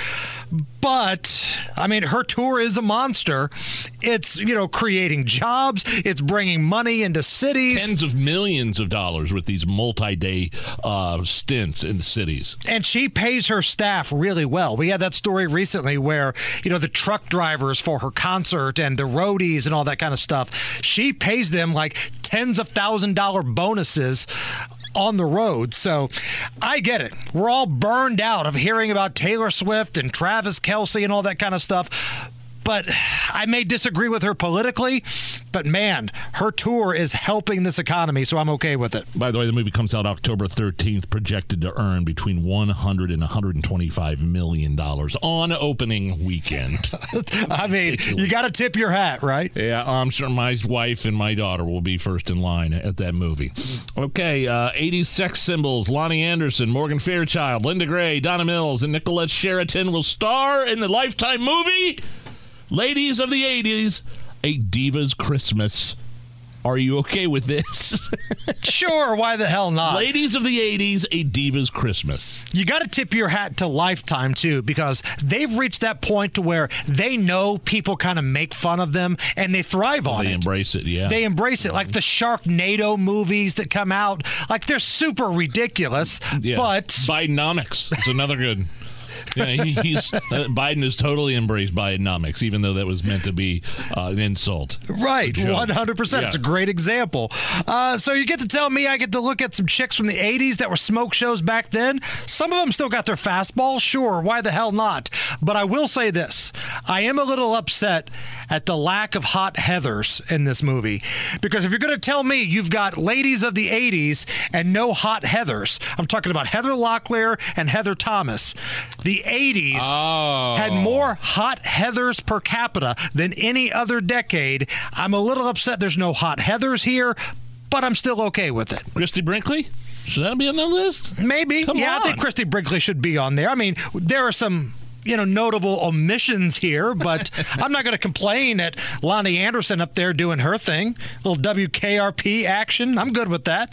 But, I mean, her tour is a monster. It's, creating jobs. It's bringing money into cities. Tens of millions of dollars with these multi-day stints in the cities. And she pays her staff really well. We had that story recently where, the truck drivers for her concert and the roadies and all that kind of stuff, she pays them like tens of $1,000 bonuses on the road. So I get it. We're all burned out of hearing about Taylor Swift and Travis Kelce and all that kind of stuff. But I may disagree with her politically, but man, her tour is helping this economy, so I'm okay with it. By the way, the movie comes out October 13th, projected to earn between $100 and $125 million on opening weekend. I mean, ridiculous. You got to tip your hat, right? Yeah, I'm sure my wife and my daughter will be first in line at that movie. Okay, 80s sex symbols, Lonnie Anderson, Morgan Fairchild, Linda Gray, Donna Mills, and Nicolette Sheraton will star in the Lifetime movie Ladies of the 80s, A Diva's Christmas. Are you okay with this? Sure, why the hell not? Ladies of the 80s, A Diva's Christmas. You got to tip your hat to Lifetime, too, because they've reached that point to where they know people kind of make fun of them, and they thrive on it. They embrace it, yeah. They embrace it, like the Sharknado movies that come out. Like, they're super ridiculous, yeah. But... Bidenomics is another good... Yeah, Biden has totally embraced Bidenomics, even though that was meant to be an insult. Right, 100%. Yeah. It's a great example. So you get to tell me I get to look at some chicks from the 80s that were smoke shows back then. Some of them still got their fastball. Sure, why the hell not? But I will say this. I am a little upset at the lack of hot Heathers in this movie. Because if you're going to tell me you've got ladies of the 80s and no hot Heathers, I'm talking about Heather Locklear and Heather Thomas. The 80s had more hot Heathers per capita than any other decade. I'm a little upset there's no hot Heathers here, but I'm still okay with it. Christie Brinkley? Should that be on the list? Maybe. Come on. I think Christie Brinkley should be on there. I mean, there are some... notable omissions here, but I'm not going to complain at Lonnie Anderson up there doing her thing. A little WKRP action. I'm good with that.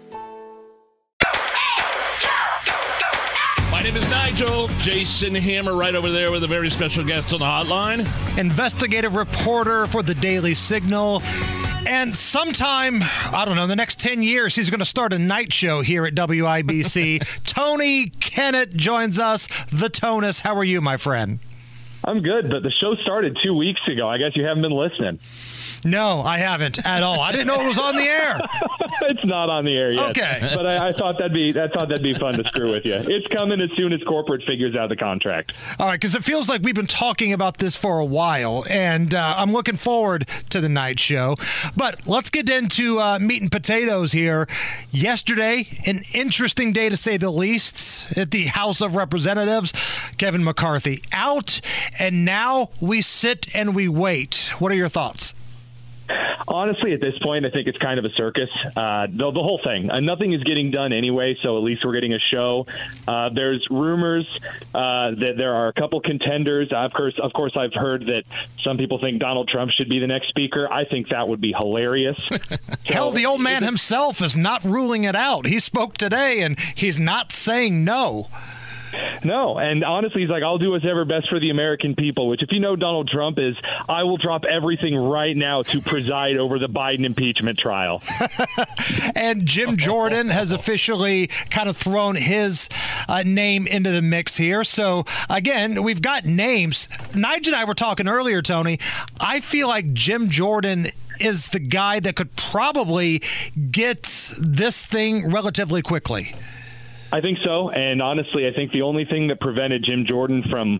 My name is Nigel. Jason Hammer right over there with a very special guest on the hotline. Investigative reporter for the Daily Signal. And sometime, I don't know, in the next 10 years, he's going to start a night show here at WIBC. Tony Kennett joins us, the Tonus. How are you, my friend? I'm good, but the show started 2 weeks ago. I guess you haven't been listening. No, I haven't at all. I didn't know it was on the air. It's not on the air yet. Okay. But I thought that'd be fun to screw with you. It's coming as soon as corporate figures out the contract. All right, because it feels like we've been talking about this for a while, and I'm looking forward to the night show. But let's get into meat and potatoes here. Yesterday, an interesting day to say the least at the House of Representatives. Kevin McCarthy out, and now we sit and we wait. What are your thoughts? Honestly, at this point, I think it's kind of a circus. The whole thing. Nothing is getting done anyway, so at least we're getting a show. There's rumors that there are a couple contenders. Of course, I've heard that some people think Donald Trump should be the next speaker. I think that would be hilarious. Hell, the old man himself is not ruling it out. He spoke today, and he's not saying no. No, and honestly, he's like, I'll do what's ever best for the American people, which if you know Donald Trump is, I will drop everything right now to preside over the Biden impeachment trial. And Jim Jordan has officially kind of thrown his name into the mix here. So, again, we've got names. Nigel and I were talking earlier, Tony. I feel like Jim Jordan is the guy that could probably get this thing relatively quickly. I think so, and honestly, I think the only thing that prevented Jim Jordan from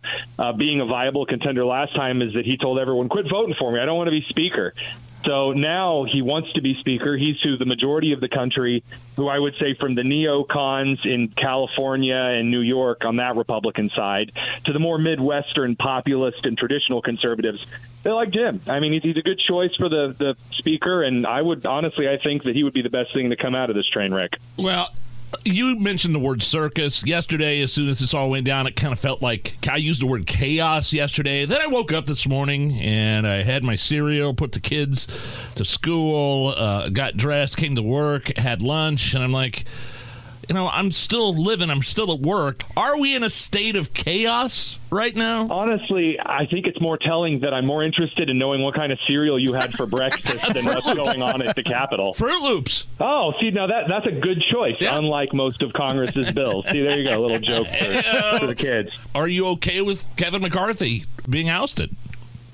being a viable contender last time is that he told everyone, quit voting for me, I don't want to be speaker. So now he wants to be speaker. He's to the majority of the country, who I would say from the neocons in California and New York on that Republican side to the more Midwestern populist and traditional conservatives. They like Jim. I mean, he's a good choice for the speaker, and I think that he would be the best thing to come out of this train wreck. Well, you mentioned the word circus. Yesterday, as soon as this all went down, it kind of felt like I used the word chaos yesterday. Then I woke up this morning and I had my cereal, put the kids to school, got dressed, came to work, had lunch, and I'm like, you know, I'm still living, I'm still at work. Are we in a state of chaos right now? Honestly, I think it's more telling that I'm more interested in knowing what kind of cereal you had for breakfast than what's going on at the Capitol. Fruit Loops. Oh, see, now that's a good choice, yeah. Unlike most of Congress's bills. See, there you go, a little joke for the kids. Are you okay with Kevin McCarthy being ousted?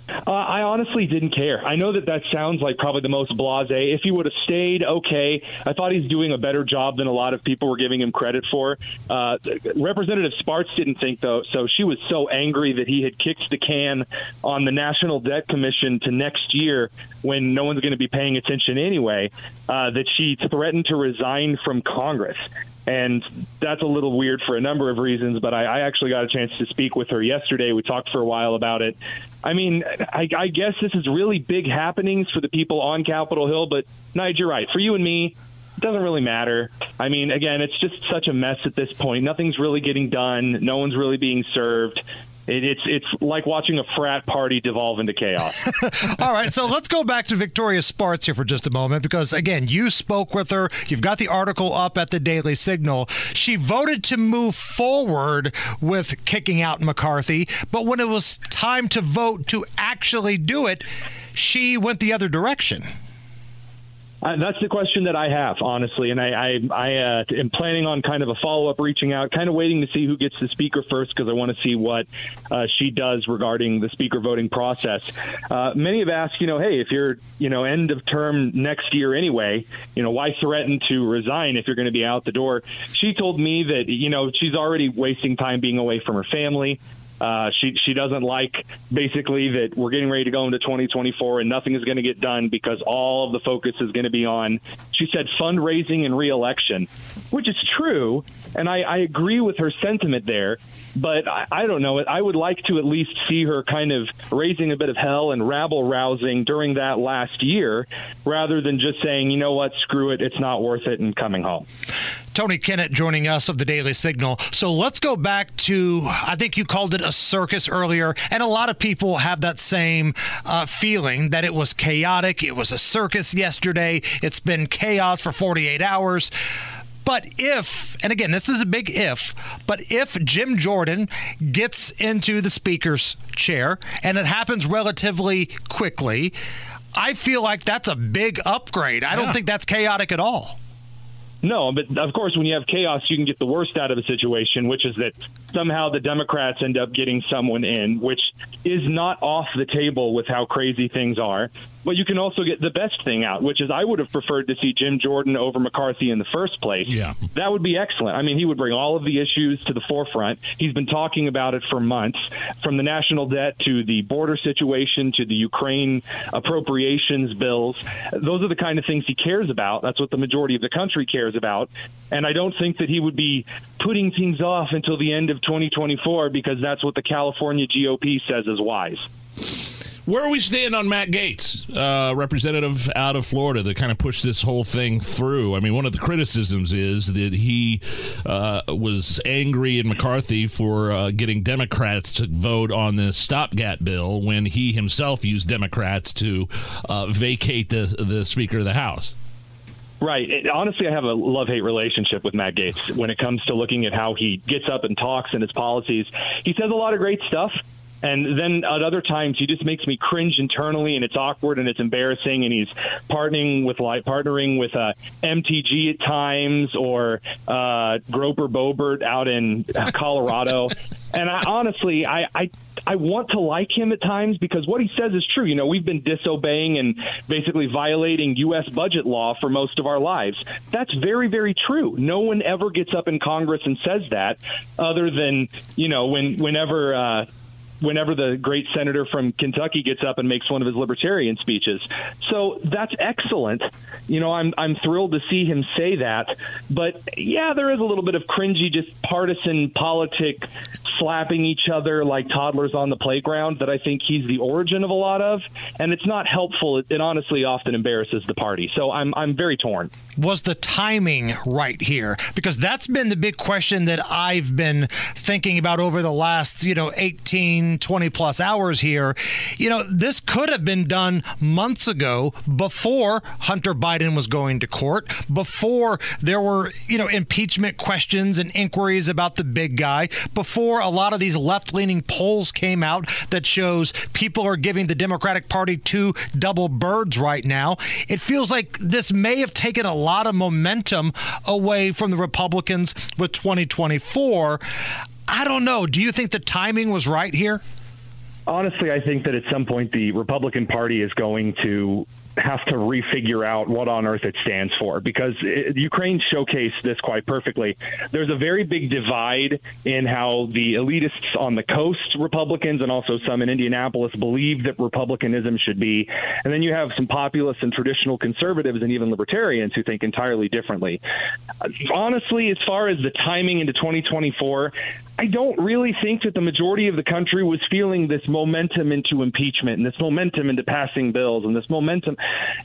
I honestly didn't care. I know that sounds like probably the most blasé. If he would have stayed, okay. I thought he's doing a better job than a lot of people were giving him credit for. Representative Spartz didn't think, though, so she was so angry that he had kicked the can on the National Debt Commission to next year when no one's going to be paying attention anyway, that she threatened to resign from Congress. And that's a little weird for a number of reasons, but I actually got a chance to speak with her yesterday. We talked for a while about it. I mean, I guess this is really big happenings for the people on Capitol Hill, but, Nigel, you're right. For you and me, it doesn't really matter. I mean, again, it's just such a mess at this point. Nothing's really getting done. No one's really being served. It's like watching a frat party devolve into chaos. All right, so let's go back to Victoria Spartz here for just a moment because, again, you spoke with her. You've got the article up at the Daily Signal. She voted to move forward with kicking out McCarthy, but when it was time to vote to actually do it, she went the other direction. That's the question that I have, honestly, and I am planning on kind of a follow-up, reaching out, kind of waiting to see who gets the speaker first because I want to see what she does regarding the speaker voting process. Many have asked, you know, hey, if you're, you know, end of term next year anyway, you know, why threaten to resign if you're going to be out the door? She told me that, you know, she's already wasting time being away from her family. She doesn't like basically that we're getting ready to go into 2024 and nothing is going to get done because all of the focus is going to be on, she said, fundraising and reelection, which is true. And I agree with her sentiment there. But I don't know. I would like to at least see her kind of raising a bit of hell and rabble-rousing during that last year rather than just saying, you know what, screw it, it's not worth it, and coming home. Tony Kennett joining us of the Daily Signal. So let's go back to, I think you called it a circus earlier, and a lot of people have that same feeling that it was chaotic. It was a circus yesterday. It's been chaos for 48 hours. But if, and again, this is a big if, but if Jim Jordan gets into the speaker's chair and it happens relatively quickly, I feel like that's a big upgrade. I don't think that's chaotic at all. No, but of course, when you have chaos, you can get the worst out of a situation, which is that somehow the Democrats end up getting someone in, which is not off the table with how crazy things are. But you can also get the best thing out, which is I would have preferred to see Jim Jordan over McCarthy in the first place. Yeah. That would be excellent. I mean, he would bring all of the issues to the forefront. He's been talking about it for months, from the national debt to the border situation to the Ukraine appropriations bills. Those are the kind of things he cares about. That's what the majority of the country cares about. And I don't think that he would be putting things off until the end of 2024 because that's what the California GOP says is wise. Where are we stand on Matt Gaetz, representative out of Florida that kind of pushed this whole thing through? I mean, one of the criticisms is that he was angry at McCarthy for getting Democrats to vote on this stopgap bill when he himself used Democrats to vacate the Speaker of the House. Right. Honestly, I have a love-hate relationship with Matt Gaetz when it comes to looking at how he gets up and talks and his policies. He says a lot of great stuff. And then at other times, he just makes me cringe internally, and it's awkward and it's embarrassing. And he's partnering with MTG at times or Groper Boebert out in Colorado. And I, honestly, I want to like him at times because what he says is true. You know, we've been disobeying and basically violating U.S. budget law for most of our lives. That's very, very true. No one ever gets up in Congress and says that other than, you know, whenever the great senator from Kentucky gets up and makes one of his libertarian speeches. So that's excellent. You know, I'm thrilled to see him say that. But, yeah, there is a little bit of cringy, just partisan politic slapping each other like toddlers on the playground that I think he's the origin of a lot of. And it's not helpful. It honestly often embarrasses the party. So I'm very torn. Was the timing right here? Because that's been the big question that I've been thinking about over the last, you know, 18, 20 plus hours here. You know, this could have been done months ago before Hunter Biden was going to court, before there were, impeachment questions and inquiries about the big guy, before a lot of these left-leaning polls came out that shows people are giving the Democratic Party two double birds right now. It feels like this may have taken a lot of momentum away from the Republicans with 2024. I don't know. Do you think the timing was right here? Honestly, I think that at some point the Republican Party is going to have to refigure out what on earth it stands for, because Ukraine showcased this quite perfectly. There's a very big divide in how the elitists on the coast, Republicans, and also some in Indianapolis, believe that Republicanism should be. And then you have some populists and traditional conservatives and even libertarians who think entirely differently. Honestly, as far as the timing into 2024, I don't really think that the majority of the country was feeling this momentum into impeachment and this momentum into passing bills and this momentum.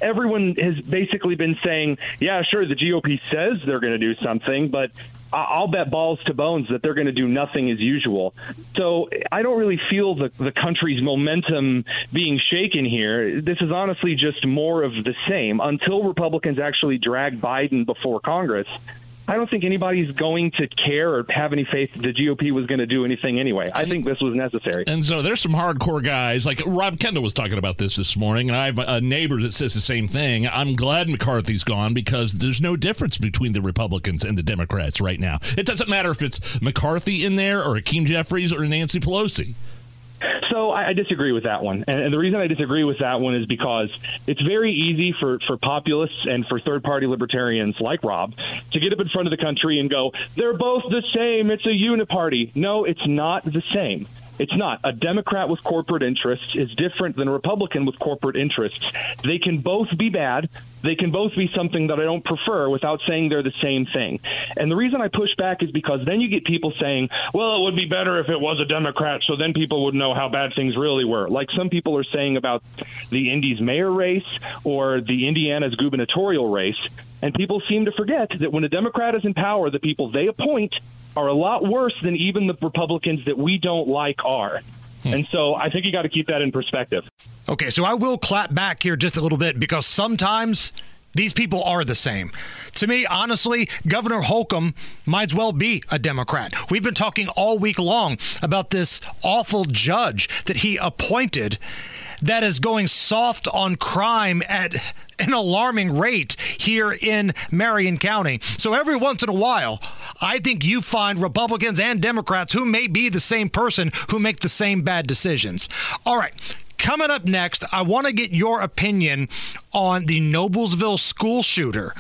Everyone has basically been saying, yeah, sure, the GOP says they're going to do something, but I'll bet balls to bones that they're going to do nothing as usual. So I don't really feel the country's momentum being shaken here. This is honestly just more of the same until Republicans actually drag Biden before Congress. I don't think anybody's going to care or have any faith that the GOP was going to do anything anyway. I think this was necessary. And so there's some hardcore guys, like Rob Kendall was talking about this morning, and I have a neighbor that says the same thing. I'm glad McCarthy's gone because there's no difference between the Republicans and the Democrats right now. It doesn't matter if it's McCarthy in there or Hakeem Jeffries or Nancy Pelosi. So I disagree with that one. And the reason I disagree with that one is because it's very easy for populists and for third-party libertarians like Rob to get up in front of the country and go, they're both the same. It's a uniparty. No, it's not the same. It's not. A Democrat with corporate interests is different than a Republican with corporate interests. They can both be bad. They can both be something that I don't prefer without saying they're the same thing. And the reason I push back is because then you get people saying, well, it would be better if it was a Democrat, so then people would know how bad things really were. Like some people are saying about the Indy's mayor race or the Indiana's gubernatorial race. And people seem to forget that when a Democrat is in power, the people they appoint are a lot worse than even the Republicans that we don't like are. And so I think you got to keep that in perspective. Okay, so I will clap back here just a little bit because sometimes these people are the same. To me, honestly, Governor Holcomb might as well be a Democrat. We've been talking all week long about this awful judge that he appointed that is going soft on crime at an alarming rate here in Marion County. So every once in a while, I think you find Republicans and Democrats who may be the same person who make the same bad decisions. All right. Coming up next, I want to get your opinion on the Noblesville school shooter.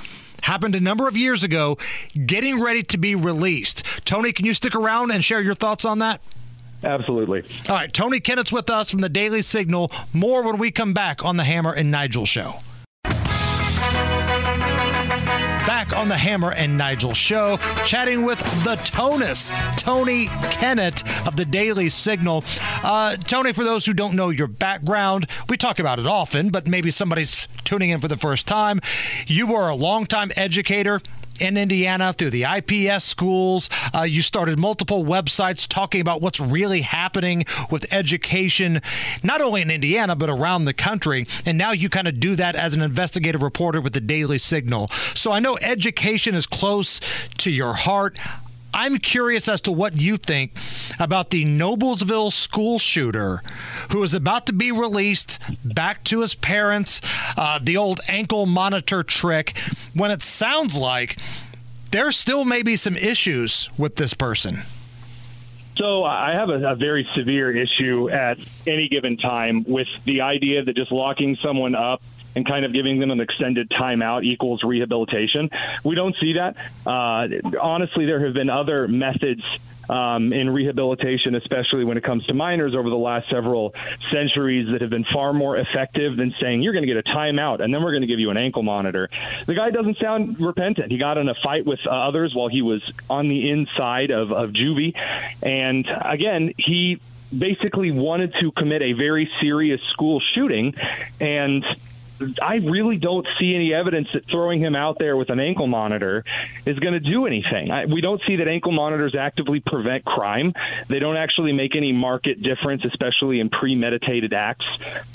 Happened a number of years ago, getting ready to be released. Tony, can you stick around and share your thoughts on that? Absolutely. All right. Tony Kennett's with us from the Daily Signal. More when we come back on the Hammer and Nigel Show. Back on the Hammer and Nigel Show, chatting with the Tonus, Tony Kennett of the Daily Signal. Tony, for those who don't know your background, we talk about it often, but maybe somebody's tuning in for the first time. You were a longtime educator in Indiana through the IPS schools. You started multiple websites talking about what's really happening with education, not only in Indiana, but around the country. And now you kind of do that as an investigative reporter with the Daily Signal. So I know education is close to your heart. I'm curious as to what you think about the Noblesville school shooter who is about to be released back to his parents, the old ankle monitor trick, when it sounds like there still may be some issues with this person. So I have a very severe issue at any given time with the idea that just locking someone up and kind of giving them an extended timeout equals rehabilitation. We don't see that. Honestly, there have been other methods in rehabilitation, especially when it comes to minors over the last several centuries that have been far more effective than saying, you're going to get a timeout and then we're going to give you an ankle monitor. The guy doesn't sound repentant. He got in a fight with others while he was on the inside of juvie. And again, he basically wanted to commit a very serious school shooting, and I really don't see any evidence that throwing him out there with an ankle monitor is going to do anything. We don't see that ankle monitors actively prevent crime. They don't actually make any market difference, especially in premeditated acts,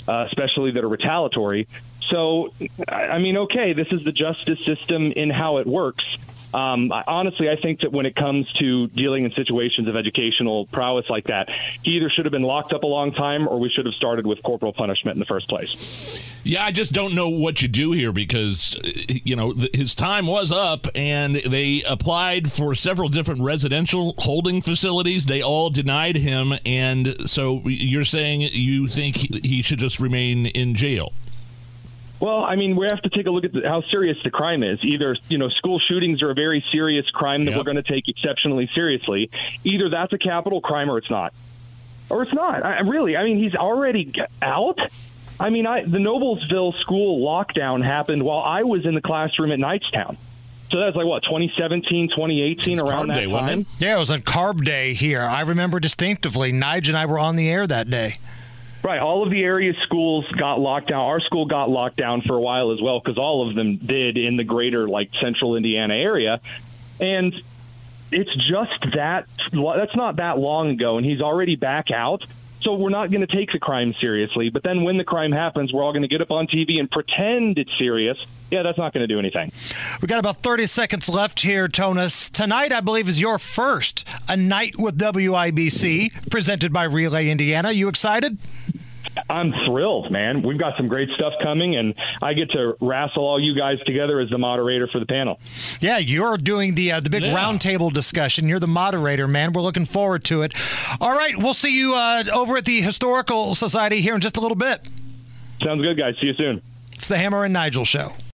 especially that are retaliatory. So, I mean, okay, this is the justice system in how it works. Honestly, I think that when it comes to dealing in situations of educational prowess like that, he either should have been locked up a long time or we should have started with corporal punishment in the first place. Yeah, I just don't know what you do here because, you know, his time was up and they applied for several different residential holding facilities. They all denied him. And so you're saying you think he should just remain in jail? Well, I mean, we have to take a look at how serious the crime is. Either, you know, school shootings are a very serious crime that we're going to take exceptionally seriously. Either that's a capital crime or it's not. Or it's not. I mean, he's already out. I mean, the Noblesville school lockdown happened while I was in the classroom at Knightstown. So that's like, what, 2017, 2018, around that time? Yeah, it was on Carb Day here. I remember distinctively, Nige and I were on the air that day. Right. All of the area schools got locked down. Our school got locked down for a while as well, because all of them did in the greater, like, central Indiana area. And it's just that's not that long ago. And he's already back out. So we're not going to take the crime seriously. But then when the crime happens, we're all going to get up on TV and pretend it's serious. Yeah, that's not going to do anything. We've got about 30 seconds left here, Tonas. Tonight, I believe, is your first A Night with WIBC, presented by Relay Indiana. You excited? I'm thrilled, man. We've got some great stuff coming, and I get to wrestle all you guys together as the moderator for the panel. Yeah, you're doing the big roundtable discussion. You're the moderator, man. We're looking forward to it. All right, we'll see you over at the Historical Society here in just a little bit. Sounds good, guys. See you soon. It's the Hammer and Nigel Show.